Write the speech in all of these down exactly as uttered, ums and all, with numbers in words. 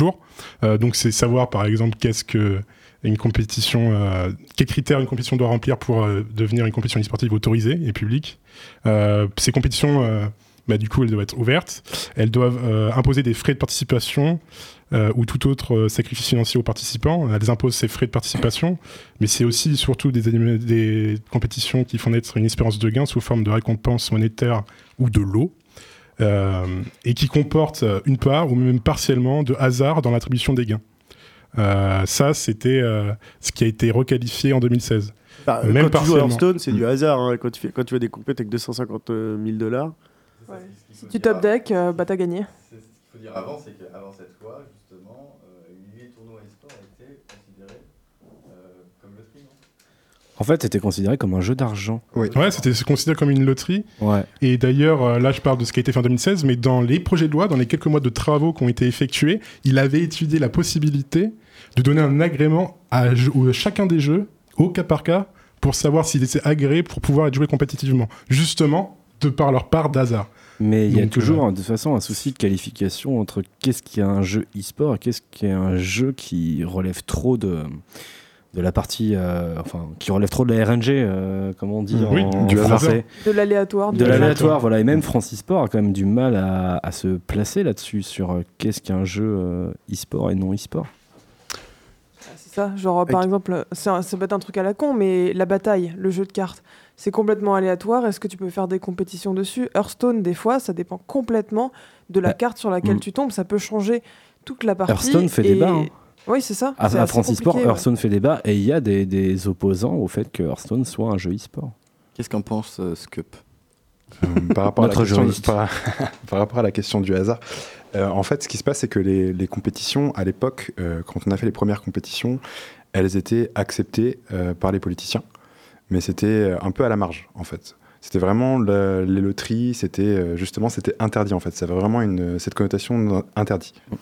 jour. Euh, donc c'est savoir par exemple qu'est-ce que une compétition, euh, quels critères une compétition doit remplir pour euh, devenir une compétition e-sportive autorisée et publique. Euh, ces compétitions, euh, bah, du coup, elles doivent être ouvertes. Elles doivent euh, imposer des frais de participation euh, ou tout autre euh, sacrifice financier aux participants. Elles imposent ces frais de participation, mais c'est aussi surtout des, des compétitions qui font naître une espérance de gain sous forme de récompense monétaire ou de lot. Euh, et qui comporte une part ou même partiellement de hasard dans l'attribution des gains. Euh, ça, c'était euh, ce qui a été requalifié en deux mille seize. Bah, même quand tu joues à Hearthstone, c'est mmh. du hasard. Hein, quand tu fais, quand tu fais des compétitions avec deux cent cinquante mille dollars. Ouais. Si tu top deck, euh, bah t'as gagné. C'est, ce qu'il faut dire avant, c'est qu'avant cette loi, justement, euh, les tournois e-sport étaient considérés euh, comme loterie. En fait, c'était considéré comme un jeu d'argent. Oui. Ouais, c'était considéré comme une loterie. Ouais. Et d'ailleurs, là, je parle de ce qui a été fait en deux mille seize, mais dans les projets de loi, dans les quelques mois de travaux qui ont été effectués, il avait étudié la possibilité de donner un agrément à, à chacun des jeux, au cas par cas, pour savoir s'ils étaient agréés pour pouvoir être joués compétitivement. Justement, de par leur part d'hasard. Mais il y a toujours, euh, de toute façon, un souci de qualification entre qu'est-ce qui est un jeu e-sport et qu'est-ce qui est un jeu qui relève trop de... de la partie, euh, enfin, qui relève trop de la R N G, euh, comme on dit oui, en, du en français. De l'aléatoire. Du de l'aléatoire, l'aléatoire, voilà. Et même France eSport a quand même du mal à, à se placer là-dessus, sur euh, qu'est-ce qu'un jeu euh, e-sport et non e-sport. C'est ça, genre et par t- exemple, c'est un, ça peut être un truc à la con, mais la bataille, le jeu de cartes, c'est complètement aléatoire. Est-ce que tu peux faire des compétitions dessus ? Hearthstone, des fois, ça dépend complètement de la bah, carte sur laquelle mmh. tu tombes. Ça peut changer toute la partie. Hearthstone fait et... débat, hein. Oui, c'est ça. À, c'est à France eSport, Hearthstone ouais. fait débat et il y a des, des opposants au fait que Hearthstone soit un jeu e-sport. Qu'est-ce qu'en pense euh, Scup euh, par, rapport à la question, par, par rapport à la question du hasard, euh, en fait, ce qui se passe, c'est que les, les compétitions, à l'époque, euh, quand on a fait les premières compétitions, elles étaient acceptées euh, par les politiciens, mais c'était un peu à la marge, en fait. C'était vraiment le, les loteries, c'était justement c'était interdit, en fait. Ça avait vraiment une, cette connotation interdit. Mmh.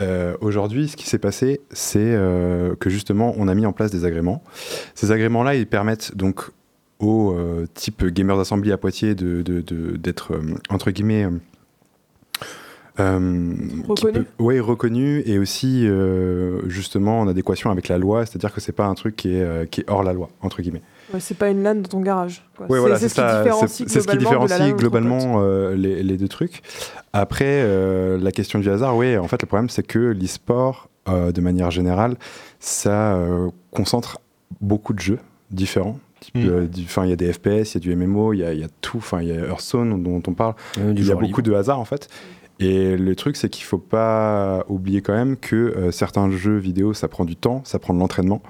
Euh, aujourd'hui, ce qui s'est passé, c'est euh, que justement, on a mis en place des agréments. Ces agréments-là, ils permettent donc au euh, type Gamer Assembly à Poitiers de, de, de, d'être, euh, entre guillemets, euh, reconnu. Oui, reconnu et aussi, euh, justement, en adéquation avec la loi, c'est-à-dire que c'est pas un truc qui est, euh, qui est hors la loi, entre guillemets. Ouais, c'est pas une LAN dans ton garage. Quoi. Ouais, c'est, voilà, c'est, c'est, ça, ce c'est ce qui différencie globalement euh, les, les deux trucs. Après, euh, la question du hasard, oui, en fait, le problème, c'est que l'e-sport, euh, de manière générale, ça euh, concentre beaucoup de jeux différents. Il mmh. euh, y a des F P S, il y a du M M O, il y, y a tout. Il y a Hearthstone dont on parle. Il y, y a beaucoup libre. de hasard, en fait. Et le truc, c'est qu'il ne faut pas oublier quand même que euh, certains jeux vidéo, ça prend du temps, ça prend de l'entraînement.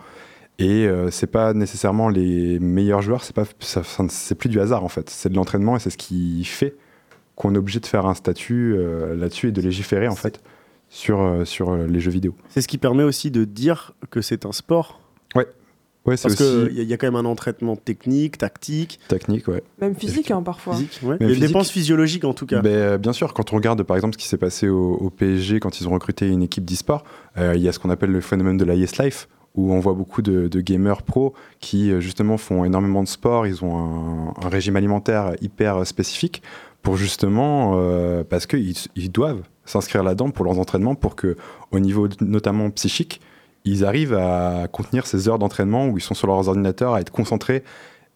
Et euh, c'est pas nécessairement les meilleurs joueurs, c'est, pas, ça, c'est plus du hasard en fait, c'est de l'entraînement et c'est ce qui fait qu'on est obligé de faire un statut euh, là-dessus et de légiférer en fait sur, euh, sur les jeux vidéo. C'est ce qui permet aussi de dire que c'est un sport. Ouais, ouais c'est parce aussi... qu'il y, y a quand même un entraînement technique, tactique. Technique, ouais. Même physique hein, parfois. Physique, ouais. Il y a des dépenses physiologiques en tout cas. Bah, euh, bien sûr, quand on regarde par exemple ce qui s'est passé au, au P S G quand ils ont recruté une équipe d'e-sport, euh, il y a ce qu'on appelle le phénomène de la Yes Life, où on voit beaucoup de, de gamers pros qui justement font énormément de sport, ils ont un, un régime alimentaire hyper spécifique pour justement euh, parce qu'ils ils doivent s'inscrire là-dedans pour leurs entraînements pour que au niveau notamment psychique ils arrivent à contenir ces heures d'entraînement où ils sont sur leurs ordinateurs à être concentrés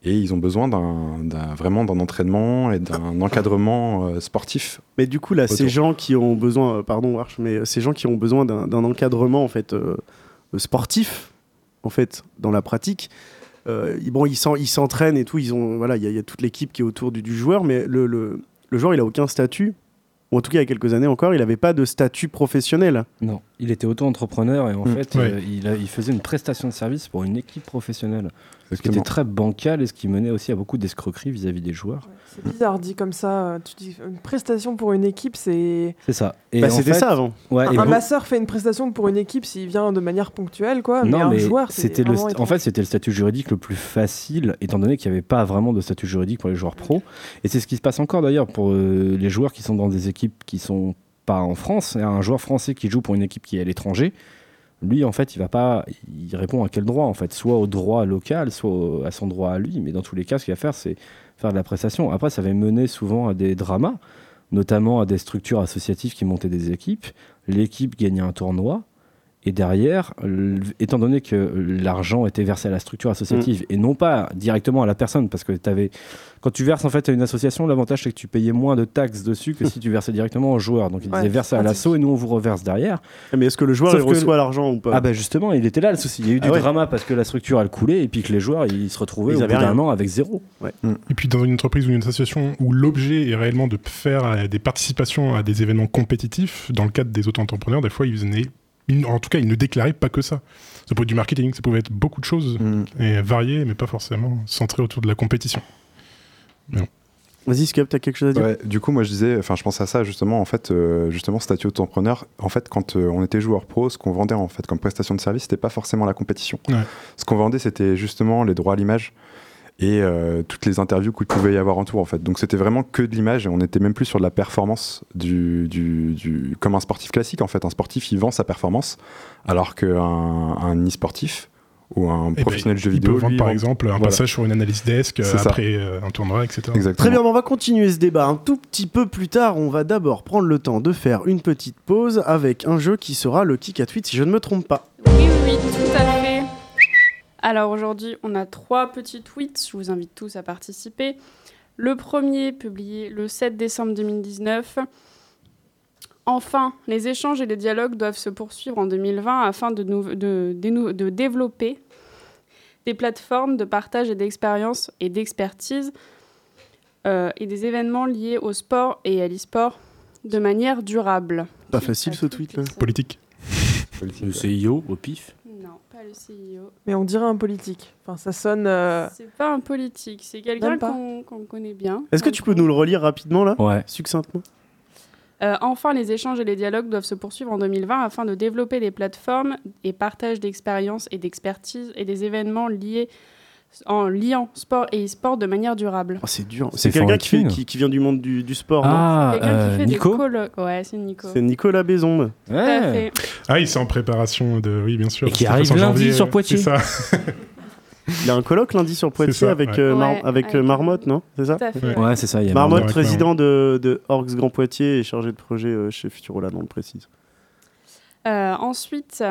et ils ont besoin d'un, d'un, vraiment d'un entraînement et d'un encadrement euh, sportif. Mais du coup là autour. ces gens qui ont besoin, euh, pardon Arch, mais ces gens qui ont besoin d'un, d'un encadrement en fait. Euh, sportifs en fait dans la pratique euh, bon ils, s'en, ils s'entraînent et tout ils ont voilà il y, y a toute l'équipe qui est autour du, du joueur mais le, le, le joueur il a aucun statut ou en tout cas il y a quelques années encore il n'avait pas de statut professionnel. Non, il était auto-entrepreneur et en mmh, fait ouais. euh, il, a, il faisait une prestation de service pour une équipe professionnelle. Exactement. Ce qui était très bancal et ce qui menait aussi à beaucoup d'escroqueries vis-à-vis des joueurs. C'est bizarre dit comme ça, tu dis une prestation pour une équipe, c'est... C'est ça. Et bah, c'était fait, ça avant. Ouais, un, un vous... masseur fait une prestation pour une équipe s'il vient de manière ponctuelle, quoi, non, mais un mais joueur, c'était c'est le st- En fait, c'était le statut juridique le plus facile, étant donné qu'il n'y avait pas vraiment de statut juridique pour les joueurs pros. Et c'est ce qui se passe encore d'ailleurs pour euh, les joueurs qui sont dans des équipes qui ne sont pas en France. Un joueur français qui joue pour une équipe qui est à l'étranger... Lui, en fait, il va pas. Il répond à quel droit, en fait, soit au droit local, soit au, à son droit à lui. Mais dans tous les cas, ce qu'il va faire, c'est faire de la prestation. Après, ça va mener souvent à des dramas. notamment à des structures associatives qui montaient des équipes. L'équipe gagnait un tournoi. Et derrière, étant donné que l'argent était versé à la structure associative mmh. et non pas directement à la personne, parce que t'avais... quand tu verses en fait à une association, l'avantage c'est que tu payais moins de taxes dessus que si tu versais directement aux joueurs. Donc ils ouais, disaient verser à l'assaut et nous on vous reverse derrière. Mais est-ce que le joueur Sauf il reçoit le... l'argent ou pas ? Ah bah justement, il était là le souci. Il y a eu ah du ouais. drama parce que la structure elle coulait et puis que les joueurs ils se retrouvaient ils au bout d'un rien. an avec zéro. Ouais. Mmh. Et puis dans une entreprise ou une association où l'objet est réellement de faire des participations à des événements compétitifs, dans le cadre des auto-entrepreneurs, des fois ils venaient. En tout cas, ils ne déclaraient pas que ça. Ça pouvait être du marketing, ça pouvait être beaucoup de choses mmh. et variées, mais pas forcément centrées autour de la compétition. Mais non. Vas-y, Skip, t'as quelque chose à dire ? Ouais, du coup, moi, je disais, enfin, je pensais à ça justement. En fait, euh, justement, statut auto-entrepreneur. En fait, quand euh, on était joueur pro, ce qu'on vendait en fait comme prestation de service, c'était pas forcément la compétition. Ouais. Ce qu'on vendait, c'était justement les droits à l'image et euh, toutes les interviews qu'il pouvait y avoir en tour en fait. Donc c'était vraiment que de l'image et on était même plus sur de la performance du, du, du, comme un sportif classique en fait. Un sportif il vend sa performance alors qu'un un e-sportif ou un et professionnel de ben, jeu vidéo il peut vendre lui, par exemple un voilà. passage sur une analyse desk euh, après euh, un tournoi et cetera. Exactement. Très bien, on va continuer ce débat un tout petit peu plus tard. On va d'abord prendre le temps de faire une petite pause avec un jeu qui sera le kick à tweet si je ne me trompe pas. Oui oui tout à fait. Alors aujourd'hui, on a trois petits tweets, je vous invite tous à participer. Le premier, publié le sept décembre deux mille dix-neuf. Enfin, les échanges et les dialogues doivent se poursuivre en deux mille vingt afin de, nou- de, de, de développer des plateformes de partage et d'expérience et d'expertise euh, et des événements liés au sport et à l'e-sport de manière durable. Pas facile ce tweet-là. Politique. Le C I O au pif. Le C E O. Mais on dirait un politique. Enfin, ça sonne. Euh... C'est pas un politique, c'est quelqu'un qu'on, qu'on connaît bien. Est-ce que tu peux nous le relire rapidement là ? Ouais. Succinctement. Euh, enfin, les échanges et les dialogues doivent se poursuivre en deux mille vingt afin de développer des plateformes et partage d'expériences et d'expertise et des événements liés en liant sport et e-sport de manière durable. Oh, c'est dur. C'est, c'est quelqu'un qui, fait, qui, qui vient du monde du, du sport. Ah, non c'est quelqu'un euh, qui fait Nico des collo- Ouais, c'est Nico. C'est Nicolas Bézombe. Ouais. Ah, il est en préparation de... Oui, bien sûr. Et qui arrive lundi sur Poitiers. C'est ça. Il y a un colloque lundi sur Poitiers ça, avec, ouais. euh, Mar- ouais, avec euh, Marmotte, non ? C'est ça ? ouais. ouais, c'est ça. Y a Marmotte, Marmotte président de, de Orgs Grand Poitiers et chargé de projet euh, chez Futuroland, on le précise. Euh, ensuite...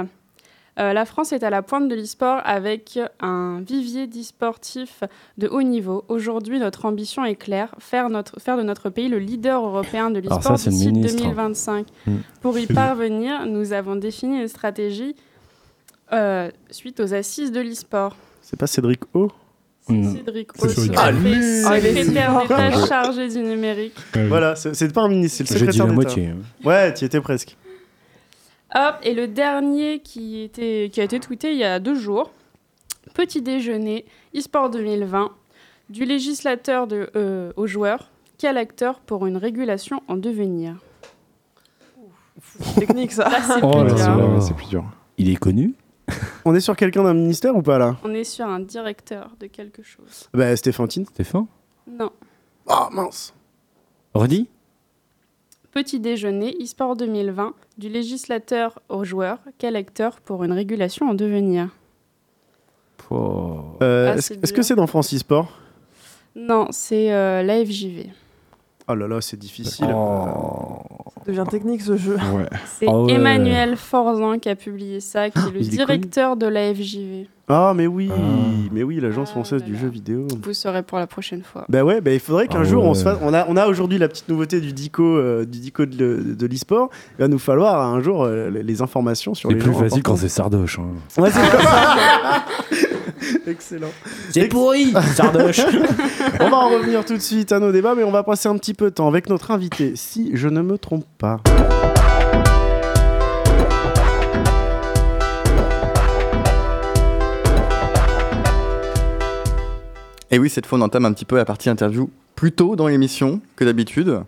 Euh, la France est à la pointe de l'e-sport avec un vivier d'e-sportifs de haut niveau. Aujourd'hui, notre ambition est claire, faire, notre, faire de notre pays le leader européen de l'e-sport Alors ça, d'ici deux mille vingt-cinq. Mmh. Pour y parvenir, nous avons défini une stratégie euh, suite aux assises de l'e-sport. C'est pas Cédric O ? C'est Cédric O, secrétaire d'État chargé du numérique. Voilà, c'est, c'est pas un ministre, c'est le secrétaire d'État. Moitié, hein. Ouais, tu y étais presque. Hop, et le dernier qui, était, qui a été tweeté il y a deux jours. Petit déjeuner, e-sport deux mille vingt, du législateur de, euh, aux joueurs, quel acteur pour une régulation en devenir ? Technique ça. Là, c'est, oh plus là, dur. Là, c'est plus dur. Il est connu ? On est sur quelqu'un d'un ministère ou pas là ? On est sur un directeur de quelque chose. Bah Stéphantine. Stéphane ? Non. Oh mince. Redis ? Petit déjeuner, e-sport deux mille vingt, du législateur au joueur, quel acteur pour une régulation en devenir ? oh. euh, ah, Est-ce dur. que c'est dans France e-sport ? Non, c'est euh, l'A F J V. Oh là là, c'est difficile. Oh. Ça devient technique ce jeu. Ouais. C'est oh ouais. Emmanuel Forzan qui a publié ça, qui est le Il directeur est de l'A F J V. Ah mais oui, ah. mais oui, l'agence française ah, du jeu vidéo. Vous saurez pour la prochaine fois. Bah ouais, bah il faudrait qu'un ah jour ouais. on se fasse. On a, on a aujourd'hui la petite nouveauté du dico, euh, du dico de, de, de l'e-sport. Il va nous falloir un jour euh, les informations sur c'est les. C'est plus facile quand c'est Sardoche. Hein. Ouais, c'est ça. Excellent. C'est pourri, Sardoche. On va en revenir tout de suite à nos débats, mais on va passer un petit peu de temps avec notre invité, si je ne me trompe pas. Et oui, cette fois, on entame un petit peu la partie interview plus tôt dans l'émission que d'habitude.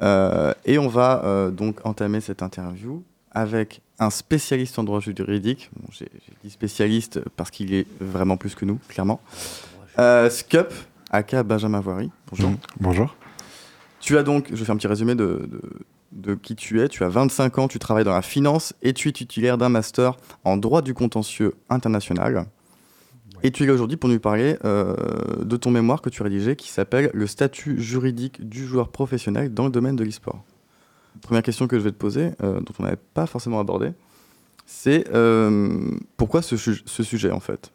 Euh, et on va euh, donc entamer cette interview avec un spécialiste en droit juridique. Bon, j'ai, j'ai dit spécialiste parce qu'il est vraiment plus que nous, clairement. Euh, Scup, aka Benjamin Voiry. Bonjour. Mmh, bonjour. Tu as donc, je fais un petit résumé de, de, de qui tu es. Tu as vingt-cinq ans, tu travailles dans la finance et tu es titulaire d'un master en droit du contentieux international. Et tu es là aujourd'hui pour nous parler euh, de ton mémoire que tu rédigeais qui s'appelle « Le statut juridique du joueur professionnel dans le domaine de l'e-sport ». Première question que je vais te poser, euh, dont on n'avait pas forcément abordé, c'est euh, pourquoi ce, ce sujet en fait ?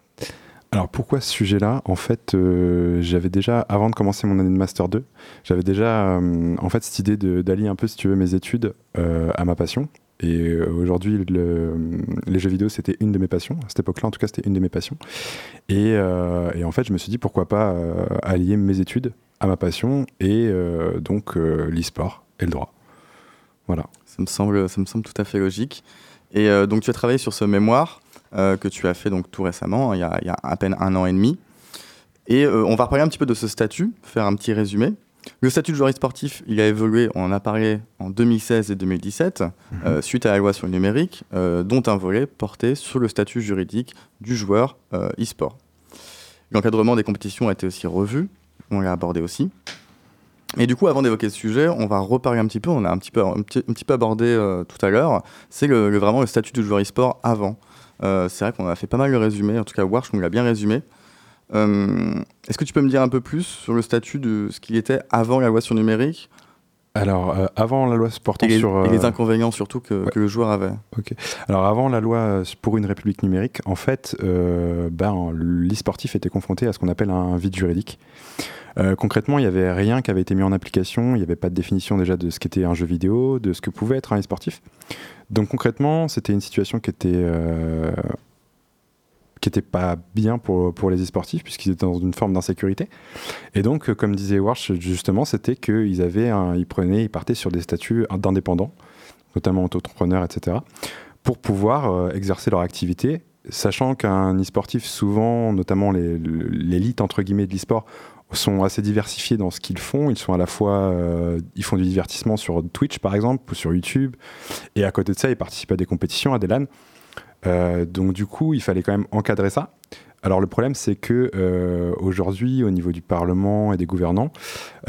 Alors pourquoi ce sujet-là ? En fait, euh, j'avais déjà, avant de commencer mon année de Master deux, j'avais déjà euh, en fait cette idée de, d'allier un peu, si tu veux, mes études euh, à ma passion. Et aujourd'hui, le, les jeux vidéo, c'était une de mes passions. À cette époque-là, en tout cas, c'était une de mes passions. Et, euh, et en fait, je me suis dit, pourquoi pas euh, allier mes études à ma passion et euh, donc euh, l'e-sport et le droit. Voilà. Ça me semble, ça me semble tout à fait logique. Et euh, donc, tu as travaillé sur ce mémoire euh, que tu as fait donc, tout récemment, il y, a, il y a à peine un an et demi. Et euh, on va reparler un petit peu de ce statut, faire un petit résumé. Le statut de joueur e-sportif, il a évolué, on en a parlé en deux mille seize et deux mille dix-sept, mmh. euh, suite à la loi sur le numérique, euh, dont un volet porté sur le statut juridique du joueur euh, e-sport. L'encadrement des compétitions a été aussi revu, on l'a abordé aussi. Et du coup, avant d'évoquer ce sujet, on va reparler un petit peu, on a un petit peu, un petit, un petit peu abordé euh, tout à l'heure, c'est le, le, vraiment le statut du joueur e-sport avant. Euh, c'est vrai qu'on a fait pas mal le résumé, en tout cas Warsh nous l'a bien résumé. Euh, est-ce que tu peux me dire un peu plus sur le statut de ce qu'il était avant la loi sur numérique ? Alors, euh, avant la loi portant les, sur... Euh... Et les inconvénients surtout que, ouais. que le joueur avait. Ok. Alors, avant la loi pour une république numérique, en fait, euh, ben, l'e-sportif était confronté à ce qu'on appelle un vide juridique. Euh, concrètement, il n'y avait rien qui avait été mis en application, il n'y avait pas de définition déjà de ce qu'était un jeu vidéo, de ce que pouvait être un e-sportif. Donc concrètement, c'était une situation qui était... Euh... qui n'était pas bien pour, pour les e-sportifs puisqu'ils étaient dans une forme d'insécurité. Et donc, comme disait Warsh, justement, c'était qu'ils avaient un, ils prenaient, ils partaient sur des statuts d'indépendants, notamment auto-entrepreneurs, et cetera, pour pouvoir euh, exercer leur activité, sachant qu'un e-sportif, souvent, notamment les, l'élite, entre guillemets, de l'e-sport, sont assez diversifiés dans ce qu'ils font. Ils sont à la fois, euh, ils font du divertissement sur Twitch, par exemple, ou sur YouTube, et à côté de ça, ils participent à des compétitions, à des LAN. Euh, donc du coup, il fallait quand même encadrer ça. Alors le problème, c'est que euh, aujourd'hui, au niveau du Parlement et des gouvernants,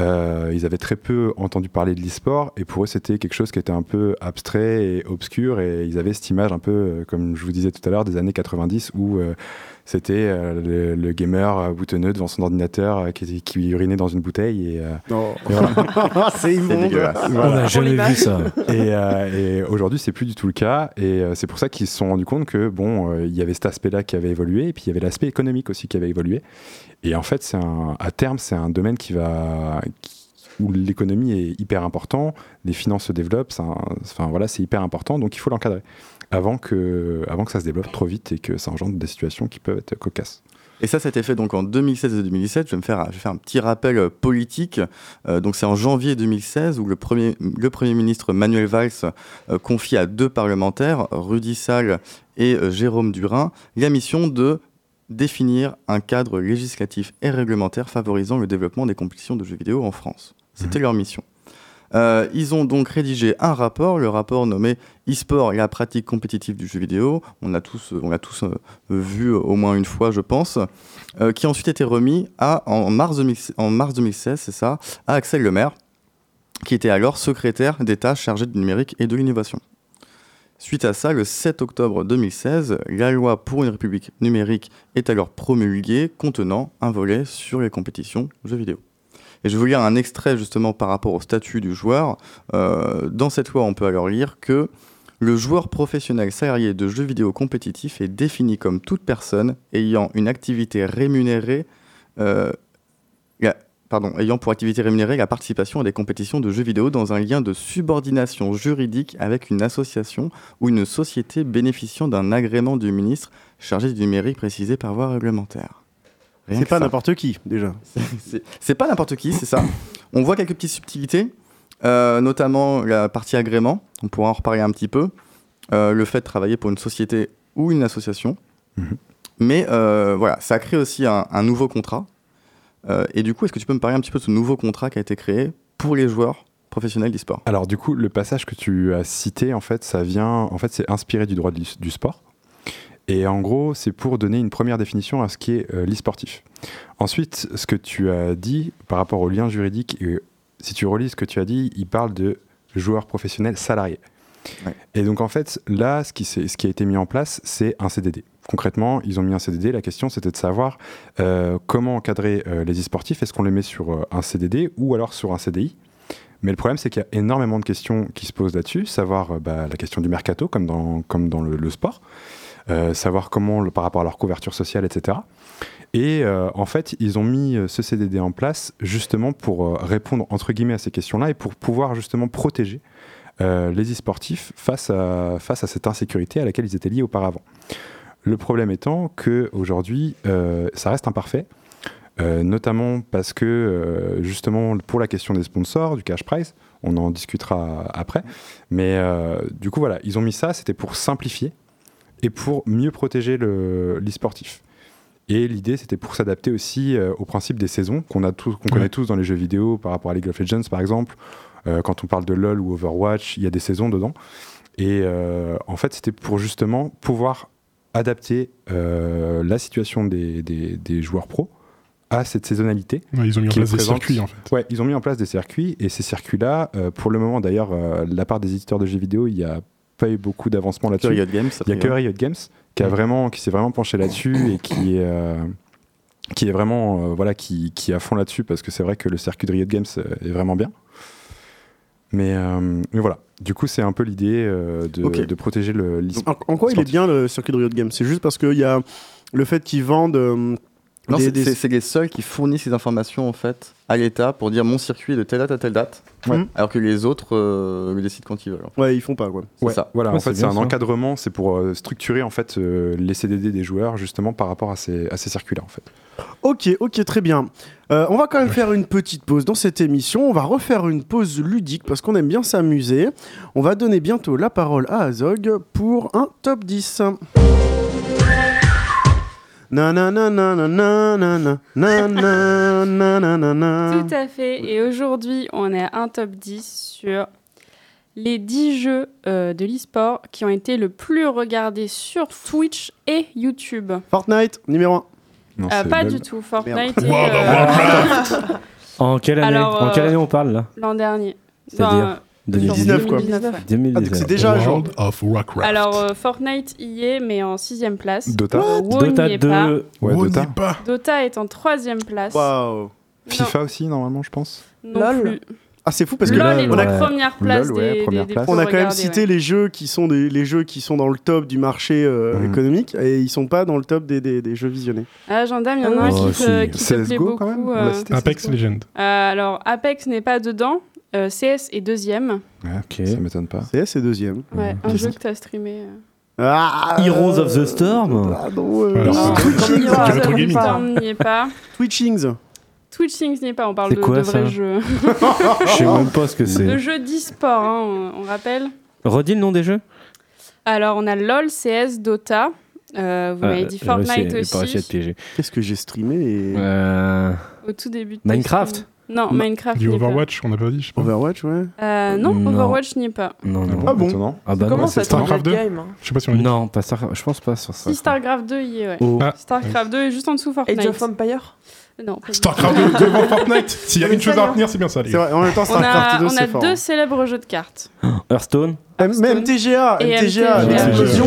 euh, ils avaient très peu entendu parler de l'e-sport et pour eux, c'était quelque chose qui était un peu abstrait et obscur. Et ils avaient cette image un peu, euh, comme je vous disais tout à l'heure, des années quatre-vingt-dix où euh, c'était euh, le, le gamer boutonneux devant son ordinateur euh, qui, qui urinait dans une bouteille. Et, euh, oh. et voilà. C'est immonde. C'est voilà. On n'a jamais vu ça. Et, euh, et aujourd'hui, c'est plus du tout le cas. Et euh, c'est pour ça qu'ils se sont rendus compte que bon, il euh, y avait cet aspect-là qui avait évolué et puis il y avait l'aspect économique aussi qui avait évolué. Et en fait, c'est un, à terme, c'est un domaine qui va, qui, où l'économie est hyper important, les finances se développent, c'est, un, enfin, voilà, c'est hyper important, donc il faut l'encadrer avant que, avant que ça se développe trop vite et que ça engendre des situations qui peuvent être cocasses. Et ça, c'était fait donc en deux mille seize et deux mille dix-sept. Je vais me faire, je vais faire un petit rappel politique. Euh, donc, c'est en janvier deux mille seize où le premier, le premier ministre Manuel Valls euh, confie à deux parlementaires, Rudy Salles et euh, Jérôme Durin, la mission de définir un cadre législatif et réglementaire favorisant le développement des compétitions de jeux vidéo en France. C'était mmh. leur mission. Euh, ils ont donc rédigé un rapport, le rapport nommé « E-sport, la pratique compétitive du jeu vidéo ». On l'a tous, on l'a tous euh, vu au moins une fois, je pense, euh, qui a ensuite été remis à, en, mars deux mille, en mars deux mille seize, c'est ça, à Axel Lemaire, qui était alors secrétaire d'État chargé du numérique et de l'innovation. Suite à ça, le sept octobre deux mille seize, la loi pour une république numérique est alors promulguée, contenant un volet sur les compétitions jeux vidéo. Et je vais vous lire un extrait justement par rapport au statut du joueur. Euh, dans cette loi, on peut alors lire que « Le joueur professionnel salarié de jeux vidéo compétitifs est défini comme toute personne ayant une activité rémunérée, euh, la, pardon, ayant pour activité rémunérée la participation à des compétitions de jeux vidéo dans un lien de subordination juridique avec une association ou une société bénéficiant d'un agrément du ministre chargé du numérique précisé par voie réglementaire. » Rien c'est pas ça. N'importe qui, déjà. C'est, c'est, c'est pas n'importe qui, c'est ça. On voit quelques petites subtilités, euh, notamment la partie agrément, on pourra en reparler un petit peu, euh, le fait de travailler pour une société ou une association. Mm-hmm. Mais euh, voilà, ça crée aussi un, un nouveau contrat. Euh, et du coup, est-ce que tu peux me parler un petit peu de ce nouveau contrat qui a été créé pour les joueurs professionnels d'e-sport ? Alors du coup, le passage que tu as cité, en fait, ça vient, en fait, c'est inspiré du droit de, du sport. Et en gros, c'est pour donner une première définition à ce qu'est euh, l'e-sportif. Ensuite, ce que tu as dit par rapport au lien juridique, euh, si tu relis ce que tu as dit, il parle de joueur professionnel salarié. Ouais. Et donc en fait, là, ce qui, ce qui a été mis en place, c'est un C D D. concrètement, ils ont mis un C D D. La question, c'était de savoir euh, comment encadrer euh, les e-sportifs. Est-ce qu'on les met sur euh, un C D D ou alors sur un C D I ? Mais le problème, c'est qu'il y a énormément de questions qui se posent là-dessus, savoir euh, bah, la question du mercato, comme dans, comme dans le, le sport, euh, savoir comment, le, par rapport à leur couverture sociale, et cetera. Et euh, en fait, ils ont mis ce C D D en place justement pour euh, répondre, entre guillemets, à ces questions-là et pour pouvoir justement protéger euh, les e-sportifs face à, face à cette insécurité à laquelle ils étaient liés auparavant. Le problème étant qu'aujourd'hui, euh, ça reste imparfait, euh, notamment parce que, euh, justement, pour la question des sponsors, du cash prize, on en discutera après, mais euh, du coup, voilà, ils ont mis ça, c'était pour simplifier et pour mieux protéger le, l'e-sportif. Et l'idée, c'était pour s'adapter aussi euh, au principe des saisons qu'on, a tous, qu'on ouais. connaît tous dans les jeux vidéo, par rapport à League of Legends, par exemple. Euh, quand on parle de LoL ou Overwatch, il y a des saisons dedans. Et euh, en fait, c'était pour justement pouvoir adapter euh, la situation des, des, des joueurs pros à cette saisonnalité. Ouais, ils ont mis en place présente... des circuits, en fait. Ouais, ils ont mis en place des circuits. Et ces circuits-là, euh, pour le moment, d'ailleurs, euh, de la part des éditeurs de jeux vidéo, il n'y a pas eu beaucoup d'avancement là-dessus. Riot Games, il n'y a que Riot Games. Qui, a vraiment, qui s'est vraiment penché là-dessus et qui est, euh, qui est vraiment euh, voilà, qui, qui est à fond là-dessus, parce que c'est vrai que le circuit de Riot Games est vraiment bien. Mais, euh, mais voilà, du coup, c'est un peu l'idée euh, de, okay. de protéger le. Donc, en, en quoi il est bien le circuit de Riot Games ? C'est juste parce qu'il y a le fait qu'ils vendent. Euh, non, des, c'est, des... C'est, c'est les seuls qui fournissent ces informations en fait à l'État pour dire mon circuit est de telle date à telle date, ouais. alors que les autres euh, le décident quand ils veulent. En fait. Ouais, ils font pas quoi. C'est ouais. ça. Voilà, ouais, en c'est fait, c'est un ça. encadrement, c'est pour euh, structurer en fait euh, les C D D des joueurs justement par rapport à ces à ces circuits-là en fait. Ok, ok, très bien. Euh, on va quand même ouais. faire une petite pause dans cette émission. On va refaire une pause ludique parce qu'on aime bien s'amuser. On va donner bientôt la parole à Azog pour un top dix. Na na na na na na na na na na na na. Tout à fait. Et aujourd'hui, on est à un top dix sur les dix jeux euh, de l'e-sport qui ont été le plus regardés sur Twitch et YouTube. Fortnite, numéro un. Non, euh, pas du tout. Fortnite. Et, euh... en quelle année Alors, euh, En quelle année on parle là ? L'an dernier. C'est-à-dire deux mille dix-neuf, quoi. deux mille dix-neuf, ah, donc c'est déjà un jour. Alors, euh, Fortnite y est, mais en sixième place. Dota euh, Dota deux. Pas. Ouais, Wo Dota. Pas. Dota est en troisième place. Wow. FIFA non. aussi, normalement, je pense. Non Lol. plus. Ah, c'est fou parce que Lol là, est on a la première place. Lol, ouais, des, première des, place. Des on a quand même cité ouais. les, jeux qui sont des, les jeux qui sont dans le top du marché euh, mmh. économique et ils sont pas dans le top des, des, des jeux visionnés. Ah, Gendarme, il y en a un qui te plaît beaucoup. Apex Legends. Alors, Apex n'est pas dedans. Euh, C S est deuxième. Ouais, okay. Ça m'étonne pas. C S est deuxième. Ouais, mmh. un jeu que t'as streamé. Euh... Ah, Heroes euh... of the Storm. Ah non. Euh... non. non. Twitchings. Heroes of the Storm n'y est pas. Twitchings. Twitchings n'y est pas. On parle c'est de, quoi, de vrais jeux. Je sais même pas ce que c'est. De jeux d'e-sport, hein, on, on rappelle. Redis le nom des jeux. Alors on a LoL, C S, Dota. Euh, vous ah, m'avez dit Fortnite aussi. Pas réussi à te piéger. Qu'est-ce que j'ai streamé et... euh... Au tout début. De Minecraft. Non, Minecraft. Du Overwatch, pas. on n'a pas dit, je sais pas. Overwatch, ouais. Euh, non, non, Overwatch n'y est pas. Non, non. Ah bon ah bah Comment non, ça StarCraft deux game, hein. Je sais pas si on l'a dit. Non, pas Star... je pense pas sur ça. Si StarCraft deux y est, ouais. Oh. Ah. StarCraft deux est juste en dessous Fortnite. Age of Empire Non. StarCraft deux devant Fortnite. S'il y a une chose à retenir, c'est bien ça, les gars. C'est vrai, en même temps, StarCraft deux, on a, on a c'est fort. On a deux célèbres jeux de cartes. Hearthstone. M T G A, M T G A, l'explosion,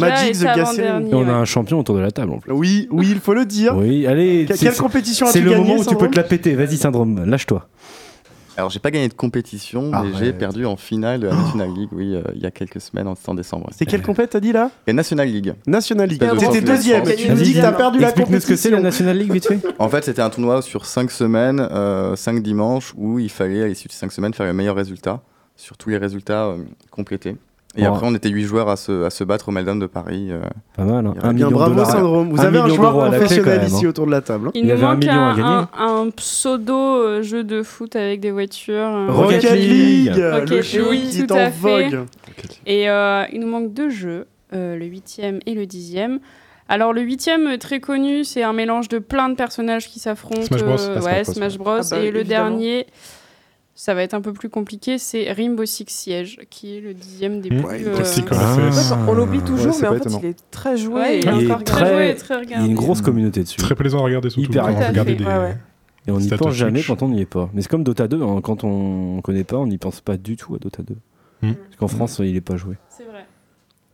Magic the Gathering. Et on a un champion autour de la table en plus. Oui, oui, il faut le dire. Oui, allez. Qu- quelle compétition as-tu gagné ? C'est le moment où tu peux te la péter. Vas-y, Syndrome, lâche-toi. Alors, j'ai pas gagné de compétition, ah mais ouais. j'ai perdu en finale de la National League, oui, euh, il y a quelques semaines, en, en décembre. C'est quelle compète, t'as dit là ? La National League. National League. T'étais deuxième, tu me dis que t'as perdu la compétition. Explique-nous ce que c'est la National League, vite fait. En fait, c'était un tournoi sur cinq semaines, cinq dimanches, où il fallait, à l'issue de cinq semaines, faire le meilleur résultat. Sur tous les résultats euh, complétés. Et oh. après, on était huit joueurs à se, à se battre au Meltdown de Paris. Euh, Pas mal, hein. Un million de dollars. Bravo, Syndrome. Vous avez un joueur professionnel ici autour de la table. Hein. Il, Il nous avait manque un million à gagner. Un, un pseudo-jeu de foot avec des voitures. Euh, Rocket, Rocket League, League. Rocket Le jeu oui, qui est en vogue. Et euh, il nous manque deux jeux, euh, le huitième et le dixième. Alors, le huitième, très connu, c'est un mélange de plein de personnages qui s'affrontent. Smash Bros. Euh, ouais, Smash Bros. Ah bah, et le dernier... Ça va être un peu plus compliqué, c'est Rainbow Six Siege, qui est le dixième des mmh. plus... Euh... Ah. On l'oublie toujours, ouais, mais en fait, il est très joué. Ouais, il, il est encore très joué et très regardé. Il y a une grosse communauté dessus. Très plaisant à regarder, surtout. Hyper à regarder des... ouais, ouais. Et on n'y pense jamais Twitch. Quand on n'y est pas. Mais c'est comme Dota deux, hein. Quand on ne connaît pas, on n'y pense pas du tout à Dota deux. Mmh. Parce qu'en France, mmh. il n'est pas joué. C'est vrai.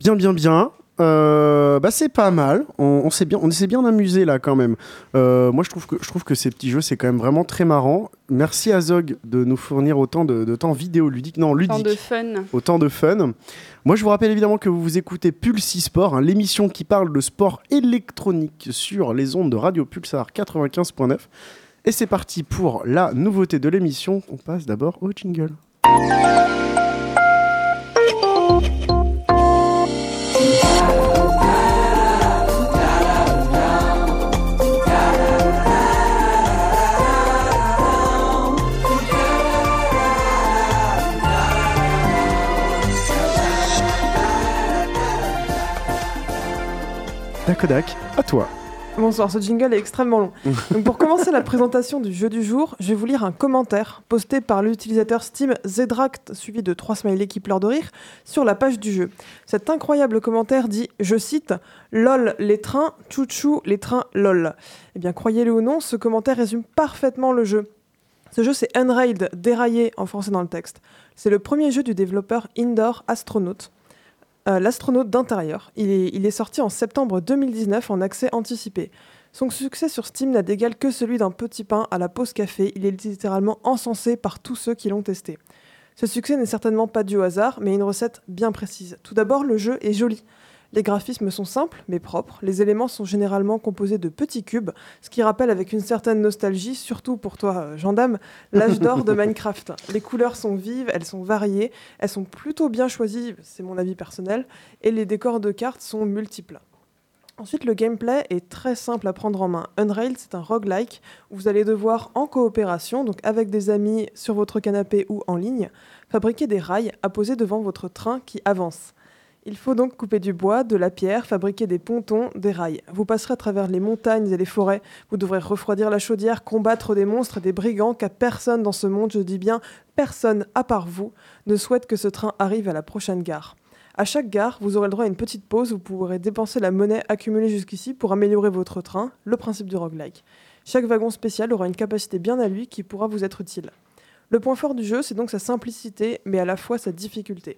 Bien, bien, bien. Euh, bah c'est pas mal. On, on s'est bien, on s'est bien amusé là quand même. Euh, moi je trouve que je trouve que ces petits jeux c'est quand même vraiment très marrant. Merci à Zog de nous fournir autant de, de temps vidéoludique, non ludique. Autant de fun. Autant de fun. Moi je vous rappelle évidemment que vous écoutez Pulse eSport, hein, l'émission qui parle de sport électronique sur les ondes de Radio Pulsar quatre-vingt-quinze neuf. Et c'est parti pour la nouveauté de l'émission. On passe d'abord au jingle. Dakodak, à toi. Bonsoir, ce jingle est extrêmement long. Donc pour commencer la présentation du jeu du jour, je vais vous lire un commentaire posté par l'utilisateur Steam Zedract, suivi de trois smileys qui pleurent de rire, sur la page du jeu. Cet incroyable commentaire dit, je cite, « Lol, les trains, chouchou, les trains, lol ». Eh bien, croyez-le ou non, ce commentaire résume parfaitement le jeu. Ce jeu, c'est Unrailed, déraillé en français dans le texte. C'est le premier jeu du développeur Indoor Astronaut. Euh, l'astronaute d'intérieur. Il est, il est sorti en septembre deux mille dix-neuf en accès anticipé. Son succès sur Steam n'a d'égal que celui d'un petit pain à la pause café. Il est littéralement encensé par tous ceux qui l'ont testé. Ce succès n'est certainement pas dû au hasard, mais une recette bien précise. Tout d'abord, le jeu est joli. Les graphismes sont simples, mais propres. Les éléments sont généralement composés de petits cubes, ce qui rappelle avec une certaine nostalgie, surtout pour toi, euh, gendarme, l'âge d'or de Minecraft. Les couleurs sont vives, elles sont variées, elles sont plutôt bien choisies, c'est mon avis personnel, et les décors de cartes sont multiples. Ensuite, le gameplay est très simple à prendre en main. Unrailed, c'est un roguelike où vous allez devoir, en coopération, donc avec des amis sur votre canapé ou en ligne, fabriquer des rails à poser devant votre train qui avance. Il faut donc couper du bois, de la pierre, fabriquer des pontons, des rails. Vous passerez à travers les montagnes et les forêts. Vous devrez refroidir la chaudière, combattre des monstres et des brigands car personne dans ce monde, je dis bien personne à part vous, ne souhaite que ce train arrive à la prochaine gare. À chaque gare, vous aurez le droit à une petite pause où vous pourrez dépenser la monnaie accumulée jusqu'ici pour améliorer votre train, le principe du roguelike. Chaque wagon spécial aura une capacité bien à lui qui pourra vous être utile. Le point fort du jeu, c'est donc sa simplicité, mais à la fois sa difficulté.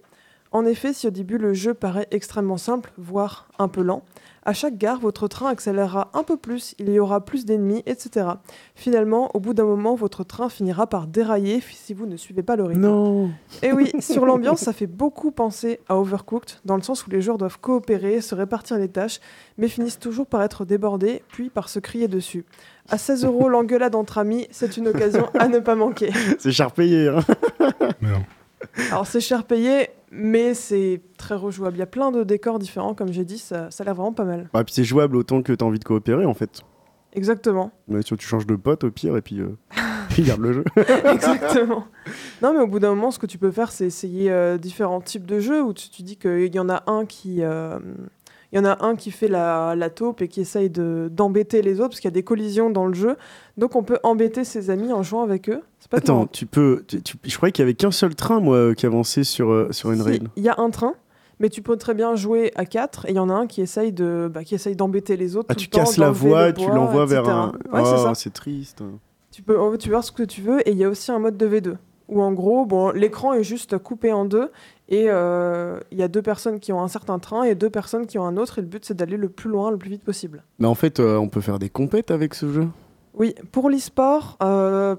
En effet, si au début le jeu paraît extrêmement simple, voire un peu lent, à chaque gare, votre train accélérera un peu plus, il y aura plus d'ennemis, et cetera. Finalement, au bout d'un moment, votre train finira par dérailler si vous ne suivez pas le rythme. Non. Et oui, sur l'ambiance, ça fait beaucoup penser à Overcooked, dans le sens où les joueurs doivent coopérer, se répartir les tâches, mais finissent toujours par être débordés, puis par se crier dessus. À seize euros, l'engueulade entre amis, c'est une occasion à ne pas manquer. C'est cher payé, hein. Mais non. Alors c'est cher payé, mais c'est très rejouable. Il y a plein de décors différents, comme j'ai dit, ça, ça a l'air vraiment pas mal. Ah, puis c'est jouable autant que t'as envie de coopérer, en fait. Exactement. Mais tu, tu changes de pote, au pire, et puis euh, tu gardes le jeu. Exactement. Non, mais au bout d'un moment, ce que tu peux faire, c'est essayer euh, différents types de jeux, où tu, tu dis qu'il y en a un qui... Euh, Il y en a un qui fait la, la taupe et qui essaye de, d'embêter les autres, parce qu'il y a des collisions dans le jeu. Donc on peut embêter ses amis en jouant avec eux. C'est pas Attends, tu peux, tu, tu, je croyais qu'il n'y avait qu'un seul train moi, qui avançait sur, euh, sur une rail. Il y a un train, mais tu peux très bien jouer à quatre, et il y en a un qui essaye, de, bah, qui essaye d'embêter les autres. Ah, tout tu le casses temps, la voie et tu l'envoies et cetera vers un... Ouais, oh, c'est, c'est triste. Tu peux tu peux voir ce que tu veux, et il y a aussi un mode de V deux. Où en gros, bon, l'écran est juste coupé en deux et il euh, y a deux personnes qui ont un certain train et deux personnes qui ont un autre et le but c'est d'aller le plus loin, le plus vite possible. Mais en fait, euh, on peut faire des compètes avec ce jeu ? Oui, pour l'e-sport, euh,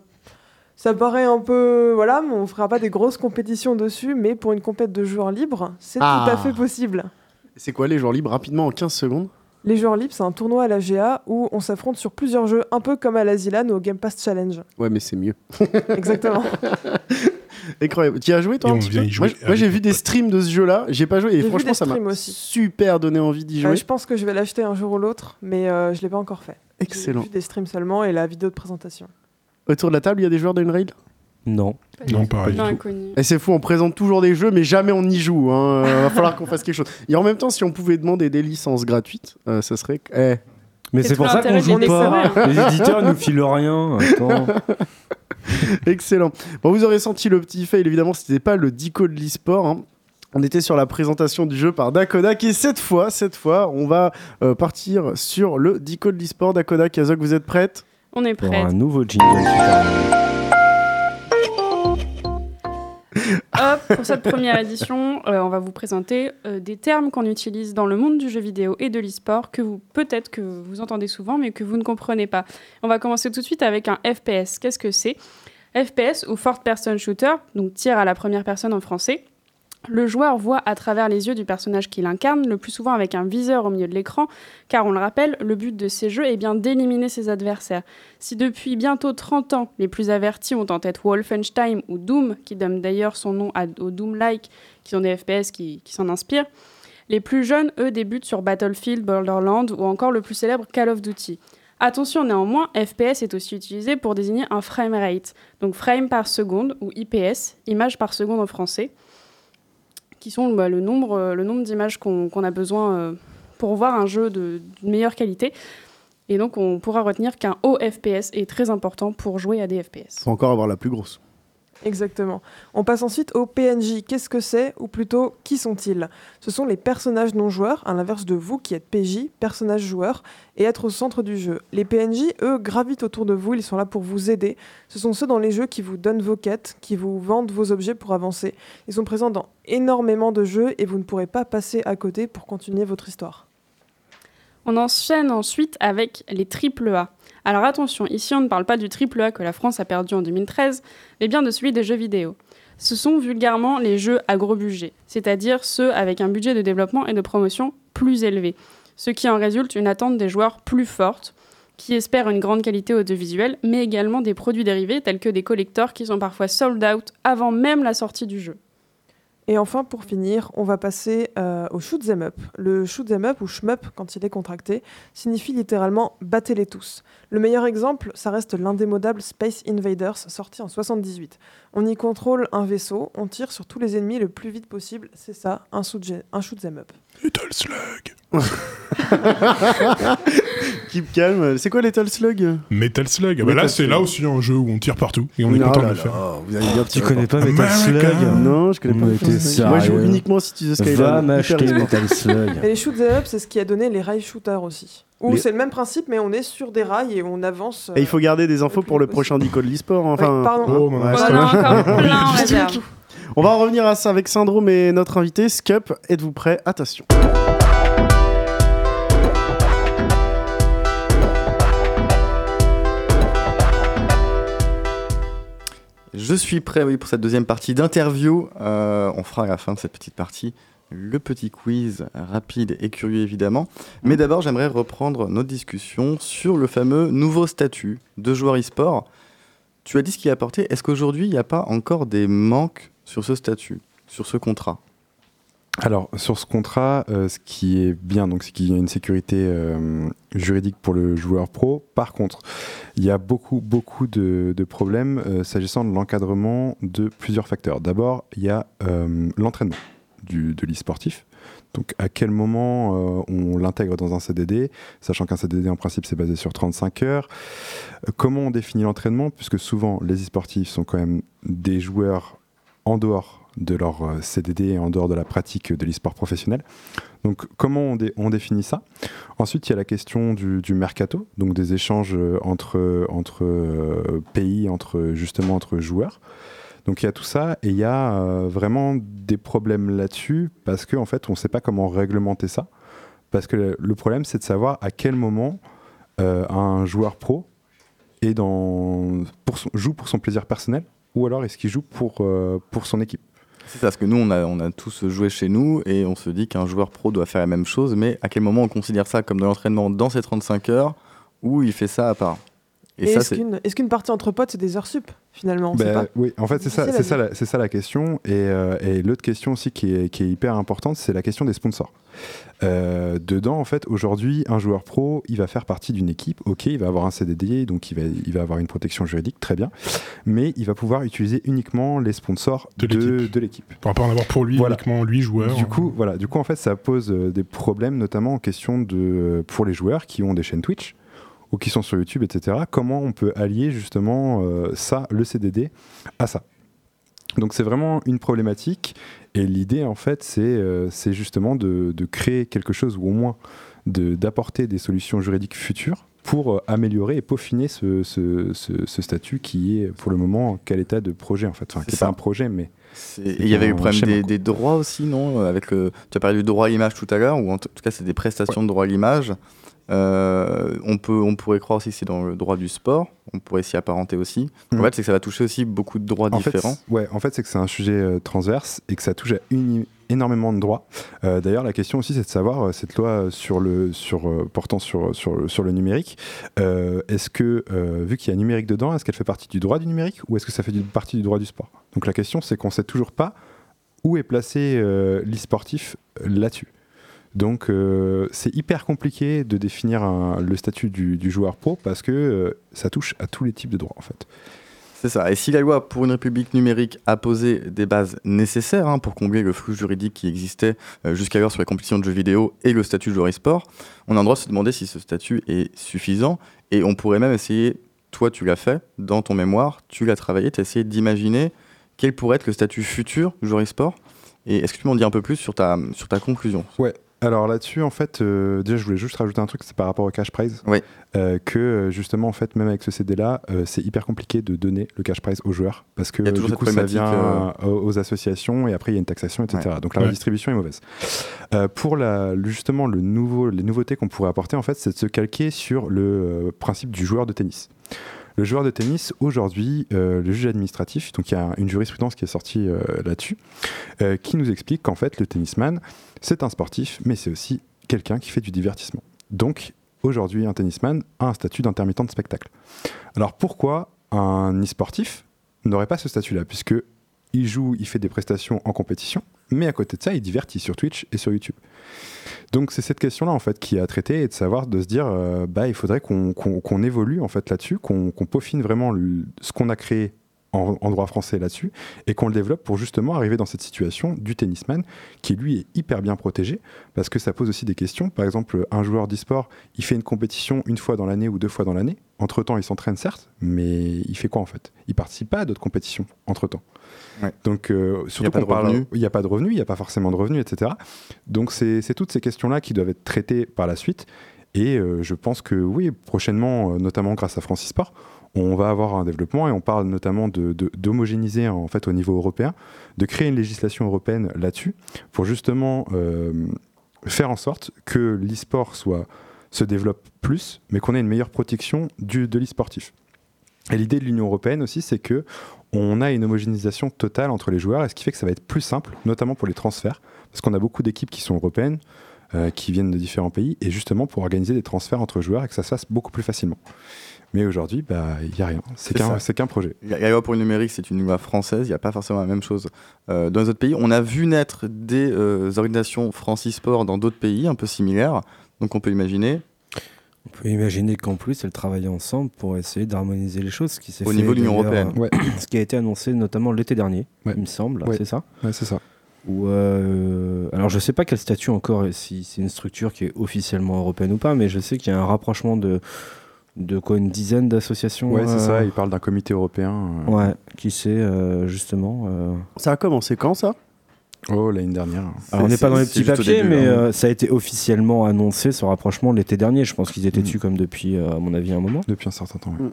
ça paraît un peu... Voilà, on ne fera pas des grosses compétitions dessus, mais pour une compète de joueurs libres, c'est ah. tout à fait possible. C'est quoi les joueurs libres rapidement en quinze secondes ? Les joueurs libres, c'est un tournoi à la G A où on s'affronte sur plusieurs jeux, un peu comme à la Zilan ou au Game Pass Challenge. Ouais, mais c'est mieux. Exactement. Incroyable. Tu as joué, toi, un petit peu ? Moi, moi j'ai vu des streams de ce jeu-là. J'ai pas joué et j'ai franchement, ça m'a aussi. super donné envie d'y jouer. Euh, je pense que je vais l'acheter un jour ou l'autre, mais euh, je l'ai pas encore fait. Excellent. J'ai vu des streams seulement et la vidéo de présentation. Autour de la table, il y a des joueurs d'Unrail ? Non. Non, pareil. Et c'est fou, on présente toujours des jeux, mais jamais on y joue. Hein. Il va falloir qu'on fasse quelque chose. Et en même temps, si on pouvait demander des licences gratuites, euh, ça serait... Eh. Mais c'est, c'est pour ça qu'on joue pas. Les éditeurs nous filent rien. Attends. Excellent. Bon, vous aurez senti le petit fail. Évidemment, c'était pas le dico de l'e-sport. Hein. On était sur la présentation du jeu par Dakodak et cette fois, cette fois, on va euh, partir sur le dico de l'e-sport. Dakodak, Kazok, vous êtes prête ? On est prête. Pour un nouveau jingle. Hop, pour cette première édition, euh, on va vous présenter euh, des termes qu'on utilise dans le monde du jeu vidéo et de l'e-sport que vous, peut-être que vous entendez souvent, mais que vous ne comprenez pas. On va commencer tout de suite avec un F P S. Qu'est-ce que c'est ? F P S ou First Person Shooter, donc tir à la première personne en français. Le joueur voit à travers les yeux du personnage qu'il incarne, le plus souvent avec un viseur au milieu de l'écran, car on le rappelle, le but de ces jeux est bien d'éliminer ses adversaires. Si depuis bientôt trente ans, les plus avertis ont en tête Wolfenstein ou Doom, qui donne d'ailleurs son nom aux Doom-like, qui sont des F P S qui, qui s'en inspirent, les plus jeunes, eux, débutent sur Battlefield, Borderlands ou encore le plus célèbre Call of Duty. Attention néanmoins, F P S est aussi utilisé pour désigner un frame rate, donc frame par seconde, ou I P S, image par seconde en français, qui sont bah, le, nombre, le nombre d'images qu'on, qu'on a besoin euh, pour voir un jeu de, de meilleure qualité. Et donc, on pourra retenir qu'un haut F P S est très important pour jouer à des F P S. Il faut encore avoir la plus grosse. Exactement. On passe ensuite au P N J. Qu'est-ce que c'est ? Ou plutôt, qui sont-ils ? Ce sont les personnages non-joueurs, à l'inverse de vous qui êtes P J, personnages joueurs, et être au centre du jeu. Les P N J, eux, gravitent autour de vous, ils sont là pour vous aider. Ce sont ceux dans les jeux qui vous donnent vos quêtes, qui vous vendent vos objets pour avancer. Ils sont présents dans énormément de jeux et vous ne pourrez pas passer à côté pour continuer votre histoire. On enchaîne ensuite avec les triple A. Alors attention, ici on ne parle pas du triple A que la France a perdu en deux mille treize, mais bien de celui des jeux vidéo. Ce sont vulgairement les jeux à gros budget, c'est-à-dire ceux avec un budget de développement et de promotion plus élevé, ce qui en résulte une attente des joueurs plus forte, qui espèrent une grande qualité audiovisuelle, mais également des produits dérivés tels que des collectors qui sont parfois sold out avant même la sortie du jeu. Et enfin, pour finir, on va passer euh, au shoot'em up. Le shoot'em up, ou shmup quand il est contracté, signifie littéralement « battez-les tous ». Le meilleur exemple, ça reste l'indémodable Space Invaders, sorti en soixante-dix-huit. On y contrôle un vaisseau, on tire sur tous les ennemis le plus vite possible, c'est ça, un, un shoot'em up. Metal Slug. Keep calm, c'est quoi Metal Slug ? Metal Slug, ah bah là c'est là aussi un jeu où on tire partout et on est content de le faire. Vous allez dire, tu connais pas Metal Slug ? Non, je connais pas Metal Slug. Moi je joue uniquement si tu Skyrim. Va m'acheter Metal Slug. Et les shoot 'em up, c'est ce qui a donné les rail shooters aussi. Où les... c'est le même principe, mais on est sur des rails et on avance. Euh, et il faut garder des infos pour le prochain Dico de l'e-sport. Enfin, ouais, pardon. Oh, bah, ouais, on, plein, on, on va en revenir à ça avec Syndrome et notre invité Scup. Êtes-vous prêts ? Attention. Je suis prêt, oui, pour cette deuxième partie d'interview. Euh, on fera à la fin de cette petite partie le petit quiz rapide et curieux évidemment. Mais d'abord, j'aimerais reprendre notre discussion sur le fameux nouveau statut de joueur e-sport. Tu as dit ce qu'il a apporté. Est-ce qu'aujourd'hui, il n'y a pas encore des manques sur ce statut, sur ce contrat ? Alors, sur ce contrat, euh, ce qui est bien, donc, c'est qu'il y a une sécurité euh, juridique pour le joueur pro. Par contre, il y a beaucoup, beaucoup de, de problèmes euh, s'agissant de l'encadrement de plusieurs facteurs. D'abord, il y a euh, l'entraînement. Du, de l'e-sportif. Donc à quel moment euh, on l'intègre dans un C D D, sachant qu'un C D D en principe c'est basé sur trente-cinq heures. Euh, comment on définit l'entraînement, puisque souvent les e-sportifs sont quand même des joueurs en dehors de leur euh, C D D et en dehors de la pratique de l'e-sport professionnel. Donc comment on, dé- on définit ça ? Ensuite il y a la question du, du mercato, donc des échanges entre, entre euh, pays, entre, justement entre joueurs. Donc il y a tout ça et il y a euh, vraiment des problèmes là-dessus parce qu'en fait on ne sait pas comment réglementer ça, parce que le problème c'est de savoir à quel moment euh, un joueur pro est dans, pour son, joue pour son plaisir personnel ou alors est-ce qu'il joue pour, euh, pour son équipe. C'est ça, parce que nous on a, on a tous joué chez nous et on se dit qu'un joueur pro doit faire la même chose, mais à quel moment on considère ça comme de l'entraînement dans ses trente-cinq heures ou il fait ça à part ? Et, et ça, est-ce, qu'une, est-ce qu'une partie entre potes, c'est des heures sup, finalement on bah, sait pas. Oui, en fait, c'est, c'est, ça, c'est, ça, la, c'est ça la question. Et, euh, et l'autre question aussi qui est, qui est hyper importante, c'est la question des sponsors. Euh, dedans, en fait, aujourd'hui, un joueur pro, il va faire partie d'une équipe. Ok, il va avoir un C D D, donc il va, il va avoir une protection juridique, très bien. Mais il va pouvoir utiliser uniquement les sponsors de, de l'équipe. De l'équipe. Pour ne pas en avoir pour lui, voilà. Uniquement lui, joueur. Du coup, voilà, du coup, en fait, ça pose des problèmes, notamment en question de, pour les joueurs qui ont des chaînes Twitch, ou qui sont sur YouTube, et cetera. Comment on peut allier justement euh, ça, le C D D, à ça ? Donc c'est vraiment une problématique, et l'idée en fait, c'est, euh, c'est justement de, de créer quelque chose, ou au moins de, d'apporter des solutions juridiques futures pour euh, améliorer et peaufiner ce, ce, ce, ce statut qui est pour le moment en quel état de projet en fait. Enfin, qui n'est pas un projet, mais... Il y avait le problème des, des droits aussi, non? Avec le, tu as parlé du droit à l'image tout à l'heure, ou en tout cas c'est des prestations ouais. de droit à l'image. Euh, on, peut, on pourrait croire aussi que c'est dans le droit du sport, on pourrait s'y apparenter aussi. En mmh. fait, c'est que ça va toucher aussi beaucoup de droits en différents. Fait, ouais, en fait, c'est que c'est un sujet euh, transverse et que ça touche à une, énormément de droits. Euh, d'ailleurs, la question aussi, c'est de savoir euh, cette loi sur le, sur, euh, portant sur, sur, sur le numérique. Euh, est-ce que, euh, vu qu'il y a numérique dedans, est-ce qu'elle fait partie du droit du numérique ou est-ce que ça fait du, partie du droit du sport? Donc la question, c'est qu'on ne sait toujours pas où est placé euh, l'e-sportif là-dessus. Donc euh, c'est hyper compliqué de définir un, le statut du, du joueur pro parce que euh, ça touche à tous les types de droits en fait. C'est ça, et si la loi pour une république numérique a posé des bases nécessaires hein, pour combler le flou juridique qui existait euh, jusqu'alors sur les compétitions de jeux vidéo et le statut de joueur e-sport, on a le droit de se demander si ce statut est suffisant et on pourrait même essayer, toi tu l'as fait, dans ton mémoire, tu l'as travaillé, tu as essayé d'imaginer quel pourrait être le statut futur du joueur e-sport. Et est-ce que tu m'en dis un peu plus sur ta, sur ta conclusion ? Ouais. Alors là-dessus, en fait, euh, déjà, je voulais juste rajouter un truc, c'est par rapport au cash prize, oui. euh, que justement, en fait, même avec ce C D-là, euh, c'est hyper compliqué de donner le cash prize aux joueurs, parce que du coup, ça vient euh... aux associations, et après, il y a une taxation, et cetera. Ouais. Donc la redistribution ouais. est mauvaise. Euh, pour la, justement, le nouveau, les nouveautés qu'on pourrait apporter, en fait, c'est de se calquer sur le euh, principe du joueur de tennis. Le joueur de tennis, aujourd'hui, euh, le juge administratif, donc il y a une jurisprudence qui est sortie euh, là-dessus, euh, qui nous explique qu'en fait, le tennisman, c'est un sportif, mais c'est aussi quelqu'un qui fait du divertissement. Donc, aujourd'hui, un tennisman a un statut d'intermittent de spectacle. Alors, pourquoi un e-sportif n'aurait pas ce statut-là ? Puisque il joue, il fait des prestations en compétition, mais à côté de ça, il divertit sur Twitch et sur YouTube. Donc c'est cette question-là en fait qui est à traiter et de savoir, de se dire, euh, bah il faudrait qu'on, qu'on, qu'on évolue en fait là-dessus, qu'on, qu'on peaufine vraiment le, ce qu'on a créé en, en droit français là-dessus et qu'on le développe pour justement arriver dans cette situation du tennisman qui lui est hyper bien protégé parce que ça pose aussi des questions. Par exemple, un joueur d'e-sport, il fait une compétition une fois dans l'année ou deux fois dans l'année. Entre-temps, il s'entraîne certes, mais il fait quoi en fait ? Il participe pas à d'autres compétitions entre-temps. Ouais. Donc, euh, surtout qu'on parle, il n'y a pas de revenus, il n'y a pas forcément de revenus, et cetera. Donc, c'est, c'est toutes ces questions-là qui doivent être traitées par la suite. Et euh, je pense que oui, prochainement, euh, notamment grâce à France eSport, on va avoir un développement et on parle notamment de, de, d'homogénéiser en fait au niveau européen, de créer une législation européenne là-dessus pour justement euh, faire en sorte que l'e-sport soit, se développe plus, mais qu'on ait une meilleure protection du, de l'e-sportif. Et l'idée de l'Union européenne aussi, c'est que on a une homogénéisation totale entre les joueurs, et ce qui fait que ça va être plus simple, notamment pour les transferts, parce qu'on a beaucoup d'équipes qui sont européennes, euh, qui viennent de différents pays, et justement pour organiser des transferts entre joueurs et que ça se fasse beaucoup plus facilement. Mais aujourd'hui, bah, il n'y a rien. C'est, c'est, qu'un, c'est qu'un projet. La loi pour le numérique, c'est une loi française. Il n'y a pas forcément la même chose euh, dans les autres pays. On a vu naître des euh, organisations France eSport dans d'autres pays, un peu similaires. Donc on peut imaginer... On peut imaginer qu'en plus, elles travaillent ensemble pour essayer d'harmoniser les choses. Ce qui s'est Au fait niveau de l'Union européenne. Ouais. Ce qui a été annoncé notamment l'été dernier, ouais. il me semble, ouais. c'est ça ? Ouais, c'est ça. Où, euh, alors, je ne sais pas quel statut encore, si c'est une structure qui est officiellement européenne ou pas, mais je sais qu'il y a un rapprochement de, de quoi, une dizaine d'associations. Ouais, c'est euh, ça, il parle d'un comité européen. Euh... Ouais, qui s'est euh, justement... Euh... Ça a commencé quand, ça ? Oh, l'année dernière. Alors, on n'est pas dans les petits papiers, début, mais hein. euh, ça a été officiellement annoncé, ce rapprochement, l'été dernier. Je pense qu'ils étaient mmh. dessus comme depuis, euh, à mon avis, un moment. Depuis un certain temps, oui. Mmh.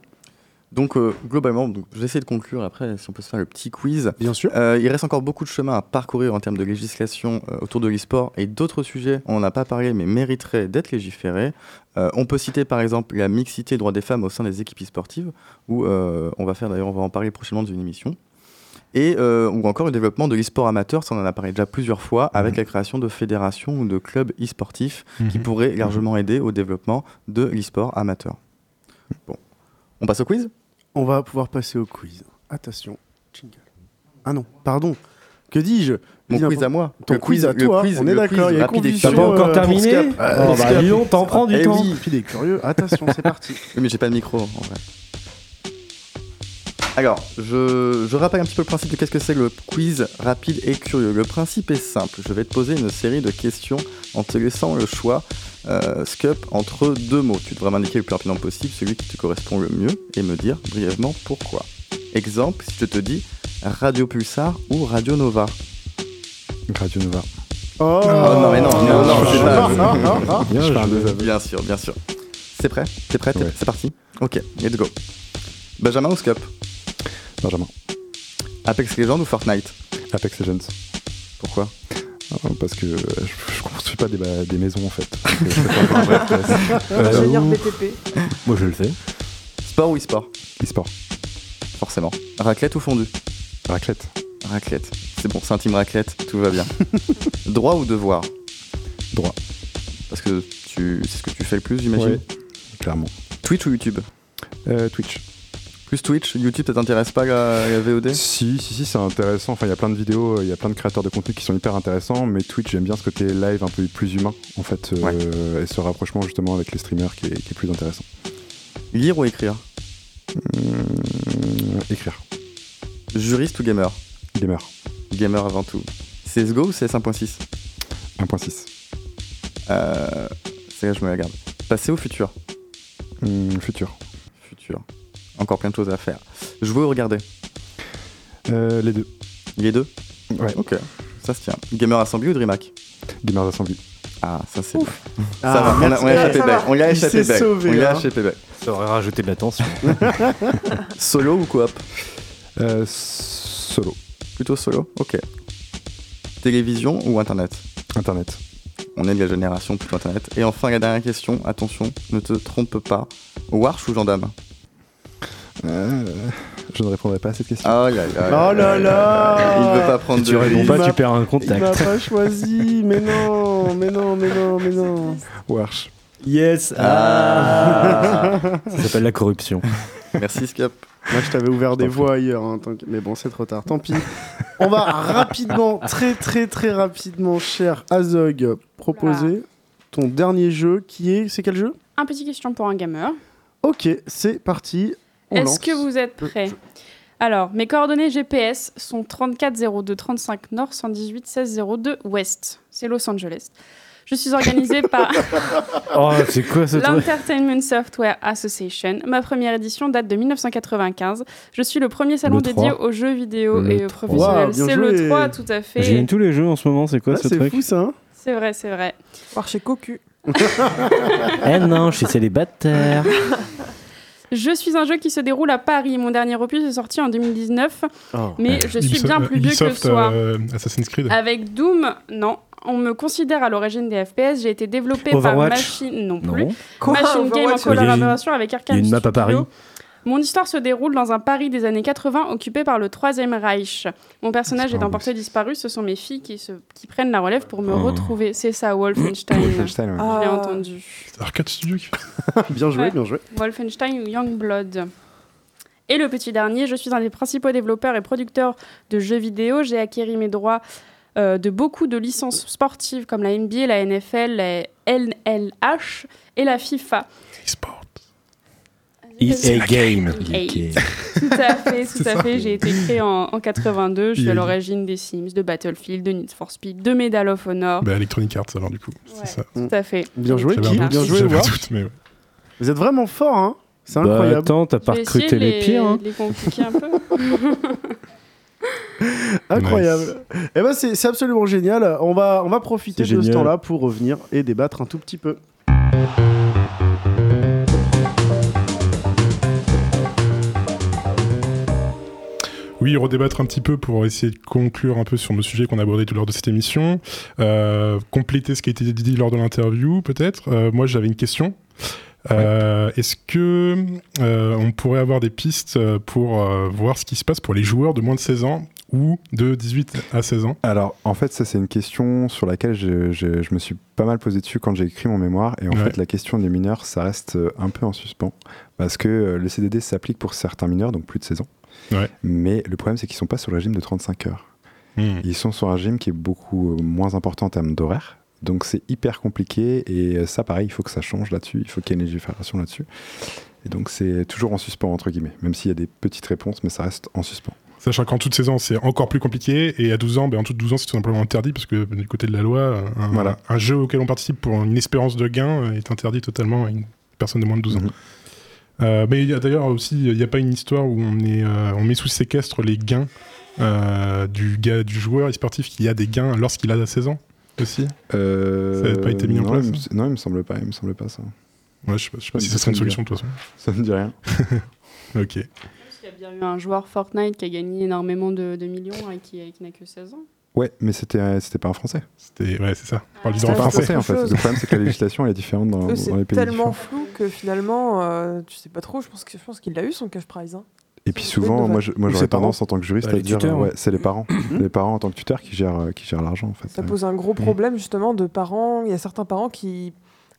Donc, euh, globalement, donc, je vais essayer de conclure après, si on peut se faire le petit quiz. Bien sûr. Euh, il reste encore beaucoup de chemin à parcourir en termes de législation euh, autour de l'e-sport et d'autres sujets, on n'en a pas parlé, mais mériteraient d'être légiférés. Euh, on peut citer par exemple la mixité des droits des femmes au sein des équipes e-sportives, où euh, on va faire, d'ailleurs, on va en parler prochainement dans une émission. Et, euh, ou encore le développement de l'e-sport amateur, ça on en a parlé déjà plusieurs fois, avec mmh. la création de fédérations ou de clubs e-sportifs mmh. qui pourraient largement aider au développement de l'e-sport amateur. Bon, on passe au quiz ? On va pouvoir passer au quiz. Attention, jingle. Ah non, pardon, que dis-je ? Mon quiz à moi. Ton quiz à toi, on est d'accord, il y a condition. T'as pas encore terminé ? Oh bah Lyon, t'en prends du temps. Et puis des curieux, attention, c'est parti. Oui, mais j'ai pas de micro en vrai. Alors, je, je rappelle un petit peu le principe de qu'est-ce que c'est le quiz rapide et curieux. Le principe est simple, je vais te poser une série de questions en te laissant le choix euh, scup entre deux mots. Tu devras m'indiquer le plus rapidement possible celui qui te correspond le mieux et me dire brièvement pourquoi. Exemple, si je te dis Radio Pulsar ou Radio Nova. Radio Nova. Oh, oh non mais non, non, non, c'est pas... Je parle de ça. Bien sûr, bien sûr. C'est prêt ? T'es prêt ? T'es... Ouais. C'est parti ? Ok, let's go. Benjamin ou scup ? Benjamin. Apex Legends ou Fortnite ? Apex Legends. Pourquoi? Parce que je, je construis pas des, bah, des maisons en fait. Ingénieur B T P. Moi je le fais. Sport ou e-sport? E-sport. Forcément. Raclette ou fondue? Raclette. Raclette. C'est bon, c'est un team raclette, tout va bien. Droit ou devoir? Droit. Parce que tu, c'est ce que tu fais le plus, j'imagine? Ouais, clairement. Twitch ou YouTube? euh, Twitch. Plus Twitch, YouTube, ça t'intéresse pas la, la V O D? Si, si, si, c'est intéressant. Enfin, il y a plein de vidéos, il y a plein de créateurs de contenu qui sont hyper intéressants, mais Twitch, j'aime bien ce côté live un peu plus humain, en fait, ouais. euh, et ce rapprochement justement avec les streamers qui est, qui est plus intéressant. Lire ou écrire? Mmh, écrire. Juriste ou gamer? Gamer. Gamer avant tout. C S G O ou C S un point six? un point six. Euh, c'est là que je me la garde. Passé ou futur? Mmh, futur. Futur. Encore plein de choses à faire. Jouer ou regarder? euh, Les deux. Les deux? Ouais. Ok, ça se tient. Gamer Assembly ou DreamHack? Gamer Assembly. Ah, ça c'est... Ouf. Ça ah, va, on l'a échappé belle. On l'a échappé belle. On l'a échappé belle. Ça aurait rajouté de la tension. Solo ou coop? euh, Solo. Plutôt solo, ok. Télévision ou internet? Internet. On est de la génération plutôt internet. Et enfin la dernière question, attention, ne te trompe pas. Warch ou gendarme? Euh, je ne répondrai pas à cette question. Oh là là, oh là, là, là. Il ne veut pas prendre si de risque. Tu réponds pas, tu perds un contact. Il m'a pas choisi, mais non, mais non, mais non, mais non. Warch. Yes. Ah. Ça s'appelle la corruption. Merci Scap. Moi je t'avais ouvert des voies ailleurs, hein, tant que... mais bon c'est trop tard, tant pis. On va rapidement, très très très rapidement, cher Azog, proposer voilà. ton dernier jeu qui est, c'est quel jeu? Un petit question pour un gamer. Ok, c'est parti. On Est-ce lance. que vous êtes prêts? Alors, mes coordonnées G P S sont trente-quatre zéro deux trente-cinq Nord, cent dix-huit seize zéro deux Ouest. C'est Los Angeles. Je suis organisée par oh, c'est quoi, ce l'Entertainment Software Association. Ma première édition date de mille neuf cent quatre-vingt-quinze. Je suis le premier salon le dédié aux jeux vidéo le et aux professionnels. Wow, c'est joué. Le trois, tout à fait. J'ai tous les jeux en ce moment, c'est quoi là, ce c'est truc? C'est fou ça. C'est vrai, c'est vrai. Voir chez Cocu. Eh non, chez célibataire. Je suis un jeu qui se déroule à Paris. Mon dernier opus est sorti en deux mille dix-neuf, oh. mais je suis Ubisoft, bien plus vieux que soi. Euh, Assassin's Creed. Avec Doom, non. On me considère à l'origine des F P S. J'ai été développé Overwatch. par Machine, non plus. Non. Quoi, Machine Overwatch, Game en collaboration avec Arkham Studio. Il y a une map à Paris. Mon histoire se déroule dans un Paris des années quatre-vingts occupé par le Troisième Reich. Mon personnage est emporté disparu. Ce sont mes filles qui, se... qui prennent la relève pour me oh. retrouver. C'est ça, Wolfenstein. Wolfenstein, ouais. Je l'ai ah. entendu. C'est Arcade Studio. Bien joué, ouais. bien joué. Wolfenstein ou Youngblood. Et le petit dernier, je suis un des principaux développeurs et producteurs de jeux vidéo. J'ai acquéri mes droits euh, de beaucoup de licences sportives comme la N B A, la N F L, la N L H et la FIFA. E-sport. E A Game. Game. Tout à fait, tout à fait. J'ai été créé en, en quatre-vingt-deux. Je suis à l'origine des Sims, de Battlefield, de Need for Speed, de Medal of Honor. Bah, Electronic Arts, alors, du coup. Ouais, c'est ça. Tout à fait. Bien joué, Guy. Bien, bien joué, War. Ouais. Vous êtes vraiment fort, hein. C'est bah, incroyable. Attends, t'as pas recruté les, les pires. Hein. Les compliquer un peu. Incroyable. Nice. Eh ben, c'est, c'est absolument génial. On va, on va profiter c'est de génial. ce temps-là pour revenir et débattre un tout petit peu. Oui, redébattre un petit peu pour essayer de conclure un peu sur nos sujets qu'on a abordés tout lors de cette émission, euh, compléter ce qui a été dit lors de l'interview peut-être. Euh, moi, j'avais une question. Euh, ouais. Est-ce que euh, on pourrait avoir des pistes pour euh, voir ce qui se passe pour les joueurs de moins de seize ans ou de dix-huit à seize ans? Alors, en fait, ça, c'est une question sur laquelle je, je, je me suis pas mal posé dessus quand j'ai écrit mon mémoire. Et en ouais. fait, la question des mineurs, ça reste un peu en suspens parce que le C D D s'applique pour certains mineurs, donc plus de seize ans. Ouais. Mais le problème, c'est qu'ils ne sont pas sur le régime de trente-cinq heures. Mmh. Ils sont sur un régime qui est beaucoup moins important en termes d'horaire. Donc, c'est hyper compliqué. Et ça, pareil, il faut que ça change là-dessus. Il faut qu'il y ait une légifération là-dessus. Et donc, c'est toujours en suspens, entre guillemets. Même s'il y a des petites réponses, mais ça reste en suspens. Sachant qu'en toutes seize ans, c'est encore plus compliqué. Et à douze ans, ben, en toutes douze ans, c'est tout simplement interdit. Parce que du côté de la loi, un, voilà. un jeu auquel on participe pour une espérance de gain est interdit totalement à une personne de moins de douze ans. Mmh. Euh, mais y a, d'ailleurs aussi, il n'y a pas une histoire où on, est, euh, on met sous séquestre les gains euh, du, gars, du joueur et sportif qui a des gains lorsqu'il a seize ans aussi. euh, Ça n'a pas été mis non, en place il me, Non, il me semble pas, il me semble pas ça. Ouais, je ne sais pas, je sais pas si ça serait une solution de toute façon. Ça ne me dit rien. Ok. bien eu un joueur Fortnite qui a gagné énormément de, de millions et qui, et qui n'a que seize ans. Ouais, mais c'était, euh, c'était pas un Français. C'était, ouais, c'est ça. Ah, c'était pas un Français, en fait. Le problème, c'est que la législation, elle est différente dans, dans les pays différents. C'est tellement flou que finalement, euh, tu sais pas trop. Je pense, que, je pense qu'il a eu son cash prize. Hein. Et puis souvent, moi, je, moi j'aurais tendance en tant que juriste bah, à dire tuteurs, ouais, c'est les parents, les parents en tant que tuteurs qui gèrent, euh, qui gèrent l'argent en fait. Ça pose un gros problème justement de parents. Il y a certains parents qui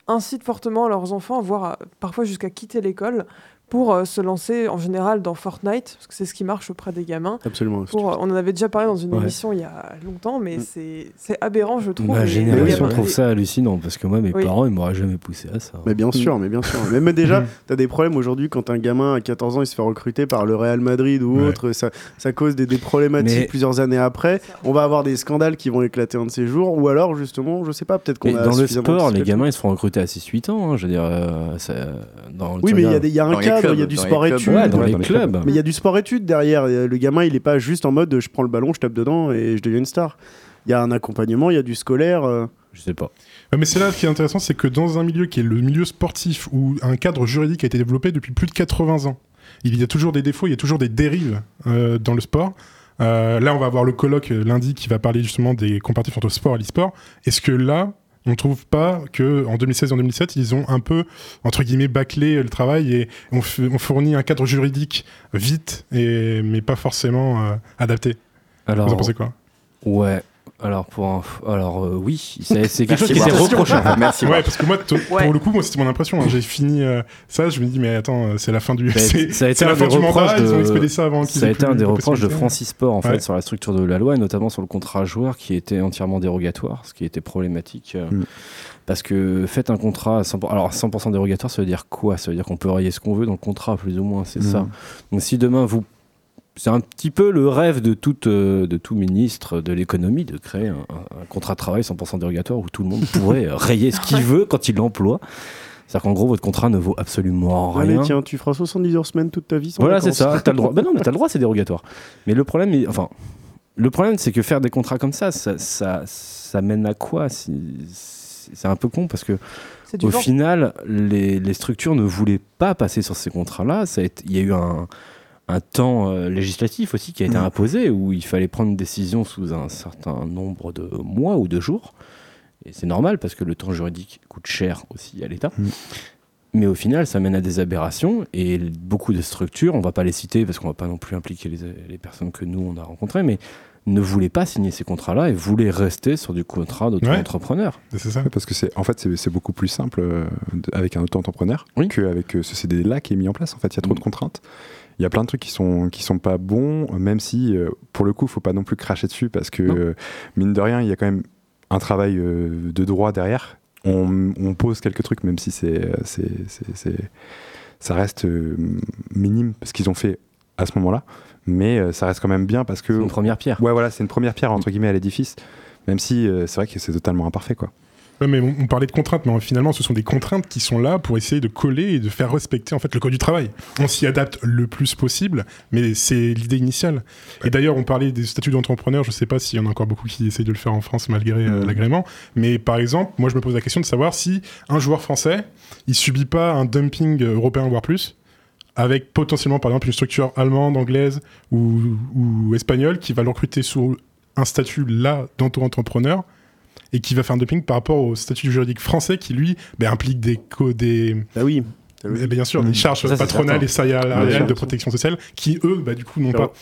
incitent fortement leurs enfants, voire parfois jusqu'à quitter l'école pour euh, se lancer en général dans Fortnite, parce que c'est ce qui marche auprès des gamins. Absolument. Pour, euh, on en avait déjà parlé dans une ouais. émission il y a longtemps, mais mmh. c'est, c'est aberrant, je trouve. Ma génération trouve ça hallucinant, parce que moi, mes oui. parents, ils m'auraient jamais poussé à ça. Hein. Mais bien sûr, mais bien sûr. Même déjà, t'as des problèmes aujourd'hui quand un gamin à quatorze ans, il se fait recruter par le Real Madrid ou ouais. autre, ça, ça cause des, des problématiques mais... plusieurs années après. On va avoir des scandales qui vont éclater un de ces jours, ou alors, justement, je sais pas, peut-être qu'on mais a dans le sport, les gamins, ils se font recruter à six huit ans, hein, je veux dire... Euh, ça, dans le oui, mais il y, y a un cas... Club, il y a du sport études, ouais, dans les clubs. Mais il y a du sport études derrière. Le gamin, il est pas juste en mode je prends le ballon, je tape dedans et je deviens une star. Il y a un accompagnement, il y a du scolaire. Euh... Je sais pas. Mais c'est là ce qui est intéressant, c'est que dans un milieu qui est le milieu sportif où un cadre juridique a été développé depuis plus de quatre-vingts ans, il y a toujours des défauts, il y a toujours des dérives euh, dans le sport. Euh, là, on va avoir le colloque lundi qui va parler justement des comparatifs entre sport et l'e-sport. Est-ce que là, on ne trouve pas qu'en deux mille seize et en deux mille dix-sept, ils ont un peu, entre guillemets, bâclé le travail et on, f- on fournit un cadre juridique vite, et, mais pas forcément euh, adapté. Alors, vous en pensez quoi ? Ouais, alors, pour un f- alors euh, oui, c'est, c'est quelque chose qui s'est reproché. Merci. Ouais, parce que moi, t- ouais. pour le coup, moi, c'était mon impression. Hein. J'ai fini euh, ça, je me dis, mais attends, c'est la fin du, c'est, c'est c'est la fin du mandat, de... ils ont expédié ça avant qu'ils aient plus... Ça a été un des reproches de France eSport, en fait, ouais. sur la structure de la loi, et notamment sur le contrat joueur qui était entièrement dérogatoire, ce qui était problématique. Euh, mm. Parce que faites un contrat à cent pour cent, alors cent pour cent dérogatoire, ça veut dire quoi ? Ça veut dire qu'on peut rayer ce qu'on veut dans le contrat, plus ou moins, c'est mm. ça. Donc si demain, vous... C'est un petit peu le rêve de tout, euh, de tout ministre de l'économie de créer un, un contrat de travail cent pour cent dérogatoire où tout le monde pourrait rayer ce qu'il veut quand il l'emploie. C'est-à-dire qu'en gros, votre contrat ne vaut absolument rien. Allez, tiens, tu feras soixante-dix heures semaine toute ta vie sans Voilà, vacances. C'est ça, t'as le droit. Ben non, mais t'as le droit, c'est dérogatoire. Mais le problème, est, enfin, le problème, c'est que faire des contrats comme ça, ça, ça, ça mène à quoi ? C'est, c'est un peu con parce que au vent. Final, les, les structures ne voulaient pas passer sur ces contrats-là. Il y a eu un... un temps euh, législatif aussi qui a été mmh. imposé où il fallait prendre une décision sous un certain nombre de mois ou de jours. Et c'est normal parce que le temps juridique coûte cher aussi à l'État. Mmh. Mais au final, ça mène à des aberrations et beaucoup de structures, on ne va pas les citer parce qu'on ne va pas non plus impliquer les, les personnes que nous, on a rencontrées, mais ne voulaient pas signer ces contrats-là et voulaient rester sur du contrat d'auto-entrepreneur. Ouais, c'est ça. Parce que c'est, en fait, c'est, c'est beaucoup plus simple euh, avec un auto-entrepreneur oui. qu'avec euh, ce C D D-là qui est mis en place. En fait, il y a trop mmh. de contraintes. Il y a plein de trucs qui sont, qui sont pas bons, même si, euh, pour le coup, il ne faut pas non plus cracher dessus, parce que, euh, mine de rien, il y a quand même un travail euh, de droit derrière. On, on pose quelques trucs, même si c'est, c'est, c'est, c'est, ça reste euh, minime, ce qu'ils ont fait à ce moment-là, mais euh, ça reste quand même bien, parce que... C'est une première pierre. Ouais, voilà, c'est une première pierre, entre guillemets, à l'édifice, même si euh, c'est vrai que c'est totalement imparfait, quoi. Ouais, mais on, on parlait de contraintes, mais finalement, ce sont des contraintes qui sont là pour essayer de coller et de faire respecter en fait le code du travail. On s'y adapte le plus possible, mais c'est l'idée initiale. Ouais. Et d'ailleurs, on parlait des statuts d'entrepreneur. Je ne sais pas s'il y en a encore beaucoup qui essayent de le faire en France malgré euh, l'agrément. Mais par exemple, moi, je me pose la question de savoir si un joueur français, il subit pas un dumping européen voire plus, avec potentiellement par exemple une structure allemande, anglaise ou, ou espagnole qui va le recruter sur un statut là d'auto-entrepreneur. Et qui va faire un dumping par rapport au statut juridique français qui, lui, bah, implique des... Co- des... Bah oui. Bah, bien sûr, mmh. des charges ça, patronales et salariales de protection sociale qui, eux, bah, du coup, n'ont pas.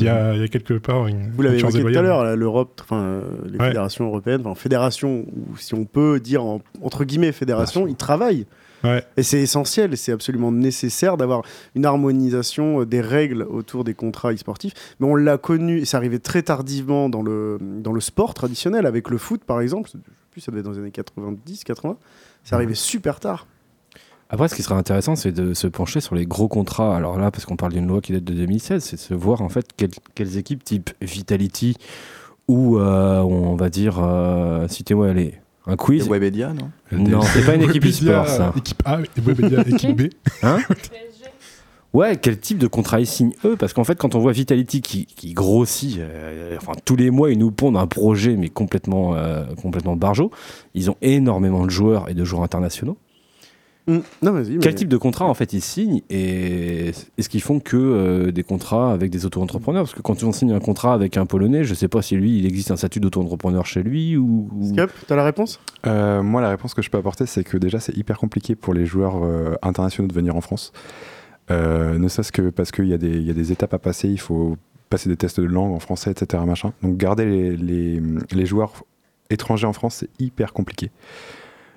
Il y, a, il y a quelque part une... Vous l'avez évoqué tout à l'heure, là, l'Europe, euh, les ouais. fédérations européennes, enfin, fédérations, ou si on peut dire, en, entre guillemets, fédérations, ils travaillent. Ouais. Et c'est essentiel, c'est absolument nécessaire d'avoir une harmonisation des règles autour des contrats e-sportifs. Mais on l'a connu, et c'est arrivé très tardivement dans le, dans le sport traditionnel, avec le foot par exemple, je ne sais plus, ça devait être dans les années quatre-vingt-dix, quatre-vingts, c'est arrivé super tard. Après, ce qui serait intéressant, c'est de se pencher sur les gros contrats. Alors là, parce qu'on parle d'une loi qui date de deux mille seize, c'est de se voir en fait quelles, quelles équipes type Vitality ou euh, on va dire, euh, citez-moi, allez... Un quiz. Et Webedia, non ? Non, c'est pas une équipe e-sport, ça. Équipe A, Webedia, équipe B. Hein ? P S G. Ouais, quel type de contrat ils signent, eux ? Parce qu'en fait, quand on voit Vitality qui, qui grossit, euh, enfin, tous les mois, ils nous pondent un projet, mais complètement, euh, complètement barjo. Ils ont énormément de joueurs et de joueurs internationaux. Mmh. Non, vas-y, mais... Quel type de contrat en fait ils signent et est-ce qu'ils font que euh, des contrats avec des auto-entrepreneurs? Parce que quand on signe un contrat avec un Polonais, je sais pas si lui il existe un statut d'auto-entrepreneur chez lui ou. Skip, t'as la réponse? euh, Moi, la réponse que je peux apporter, c'est que déjà c'est hyper compliqué pour les joueurs euh, internationaux de venir en France. Euh, ne serait-ce que parce qu'il y, y a des étapes à passer, il faut passer des tests de langue en français, et cetera. Machin. Donc garder les, les, les joueurs étrangers en France, c'est hyper compliqué.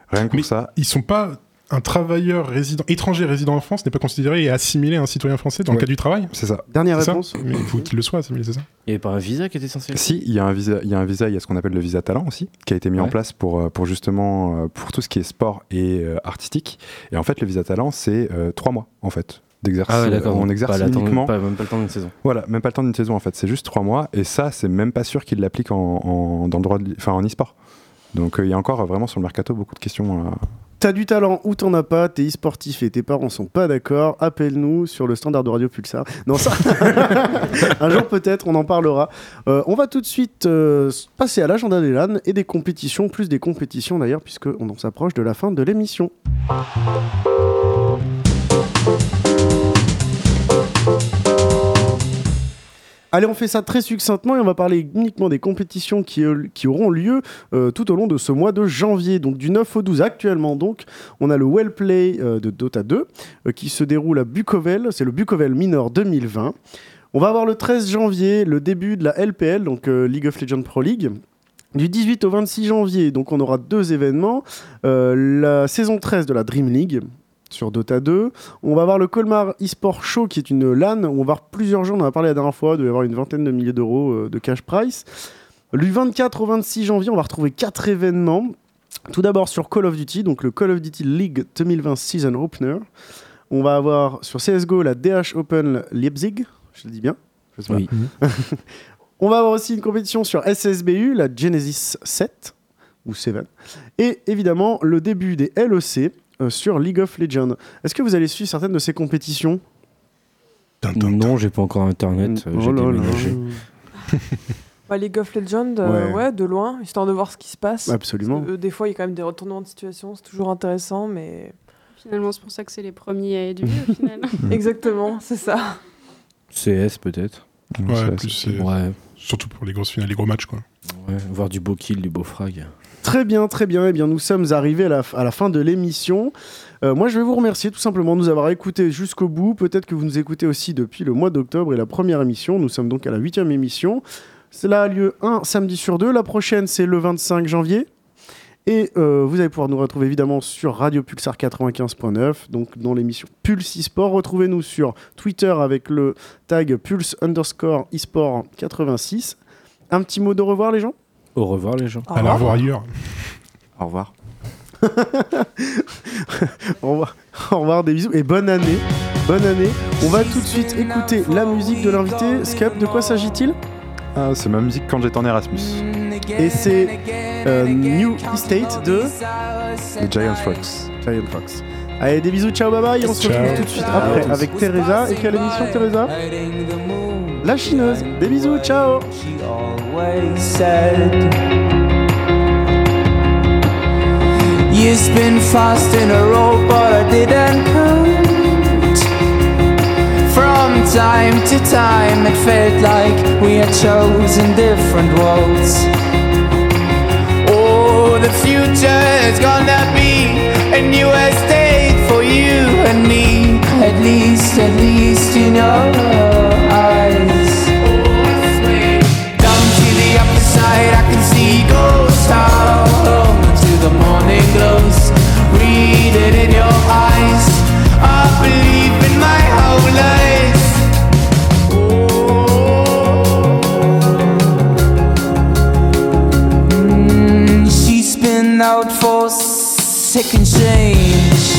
Rien que pour Mais ça. Ils sont pas. Un travailleur résident, étranger résident en France n'est pas considéré et assimilé à un citoyen français dans ouais. le cadre du travail. C'est ça. Dernière c'est réponse. Ça Mais il faut qu'il le soit assimilé, c'est ça. Il n'y avait pas un visa qui était censé. Si, il y a un visa, il y a un visa, il y a ce qu'on appelle le visa talent aussi, qui a été mis ouais. en place pour, pour justement pour tout ce qui est sport et euh, artistique. Et en fait, le visa talent, c'est euh, trois mois en fait. D'exercice, ah ouais, on exerce uniquement pas, même pas le temps d'une saison. Voilà, même pas le temps d'une saison en fait. C'est juste trois mois et ça, c'est même pas sûr qu'ils l'appliquent en, en dans le droit, enfin en e-sport. Donc il euh, y a encore euh, vraiment sur le mercato beaucoup de questions. Euh... T'as du talent ou t'en as pas, t'es e-sportif et tes parents sont pas d'accord, appelle-nous sur le standard de Radio Pulsar. Non, ça... Un jour peut-être, on en parlera. Euh, on va tout de suite euh, passer à l'agenda des LAN et des compétitions, plus des compétitions d'ailleurs, puisqu'on on s'approche de la fin de l'émission. Allez, on fait ça très succinctement et on va parler uniquement des compétitions qui, qui auront lieu euh, tout au long de ce mois de janvier, donc du neuf au douze actuellement. Donc, on a le Well Play euh, de Dota deux euh, qui se déroule à Bukovel, c'est le Bukovel Minor deux mille vingt. On va avoir le treize janvier le début de la L P L, donc euh, League of Legends Pro League. Du dix-huit au vingt-six janvier, donc on aura deux événements, euh, la saison treize de la Dream League sur Dota deux. On va avoir le Colmar eSport Show qui est une LAN où on va voir plusieurs gens, on en a parlé la dernière fois, il doit y avoir une vingtaine de milliers d'euros de cash price. Du vingt-quatre au vingt-six janvier, on va retrouver quatre événements. Tout d'abord sur Call of Duty, donc le Call of Duty League deux mille vingt Season Opener. On va avoir sur C S G O la D H Open Leipzig, je le dis bien. Je sais pas. Oui. On va avoir aussi une compétition sur S S B U, la Genesis sept ou sept. Et évidemment le début des L E C Euh, sur League of Legends. Est-ce que vous allez suivre certaines de ces compétitions? Non, j'ai pas encore internet. Euh, oh j'ai déménagé. Bah, League of Legends, euh, ouais. ouais, de loin, histoire de voir ce qui se passe. Absolument. Que, euh, des fois, il y a quand même des retournements de situation, c'est toujours intéressant, mais. Finalement, c'est pour ça que c'est les premiers à éduquer, au final. Exactement, c'est ça. C S peut-être. Ouais, C S, plus C S. Ouais. Surtout pour les grosses finales, les gros matchs, quoi. Ouais, voir du beau kill, du beau frag. Très bien, très bien. Eh bien, nous sommes arrivés à la, f- à la fin de l'émission. Euh, moi, je vais vous remercier tout simplement de nous avoir écoutés jusqu'au bout. Peut-être que vous nous écoutez aussi depuis le mois d'octobre et la première émission. Nous sommes donc à la huitième émission. Cela a lieu un samedi sur deux. La prochaine, c'est le vingt-cinq janvier. Et euh, vous allez pouvoir nous retrouver évidemment sur Radio Pulsar quatre-vingt-quinze neuf, donc dans l'émission Pulse eSport. Retrouvez-nous sur Twitter avec le tag Pulse underscore eSport quatre-vingt-six. Un petit mot de revoir, les gens ? Au revoir les gens. Alors, au revoir ailleurs. Au revoir. Au revoir. Au revoir, des bisous et bonne année. Bonne année. On va tout de suite écouter la musique de l'invité. Scap, de quoi s'agit-il ? Ah, c'est ma musique quand j'étais en Erasmus. Et c'est euh, New Estate de The Giant Fox. Giant Fox. Allez, des bisous, ciao, bye bye. On se retrouve tout de suite après ciao. Avec Teresa. Et quelle émission, Teresa ? La Chineuse, des bisous, ciao. She always said you spin fast in a row, but I didn't count. From time to time it felt like we had chosen different roads. Oh, the future is gonna be a new estate for you and me. At least, at least you know I I can see ghosts out home to the morning glows. Read it in your eyes. I believe in my whole life. Oh. Mm, she's been out for sick and change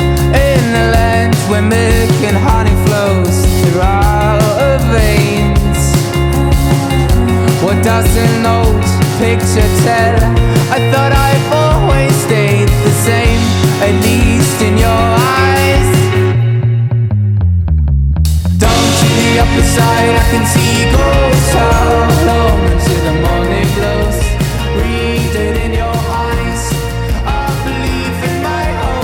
in a land where milk and honey flows through our veins. What does an old picture tell? I thought I've always stayed the same, at least in your eyes. Down to the upper side, I can see ghosts all alone until the morning glows. Read it in your eyes, I believe in my own.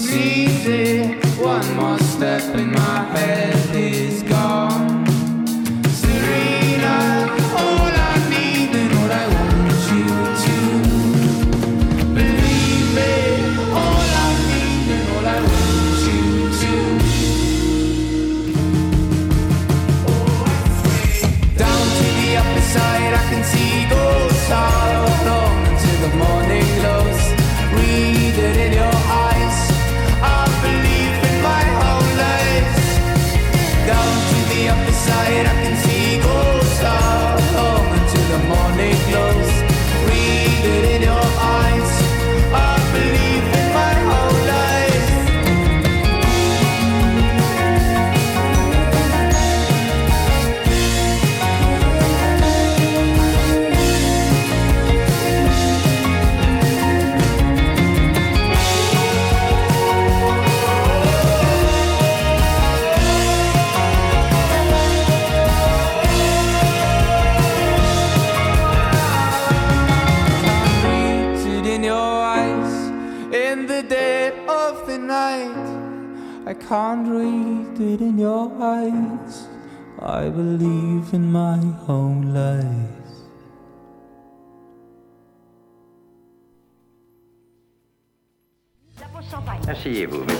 seems easy. One more step in my head is gone. Serena, all I need and all I want is you to believe it. All I need and all I want is you to. Down to the upper side, I can see ghosts all along until the morning glows. Read it in your eyes. I believe in my whole life. Down to the upper side, I can see ghosts all along until the morning glows. Read it in your eyes. I believe in my whole life. I can't read it in your eyes. I believe in my own life. Asseyez-vous,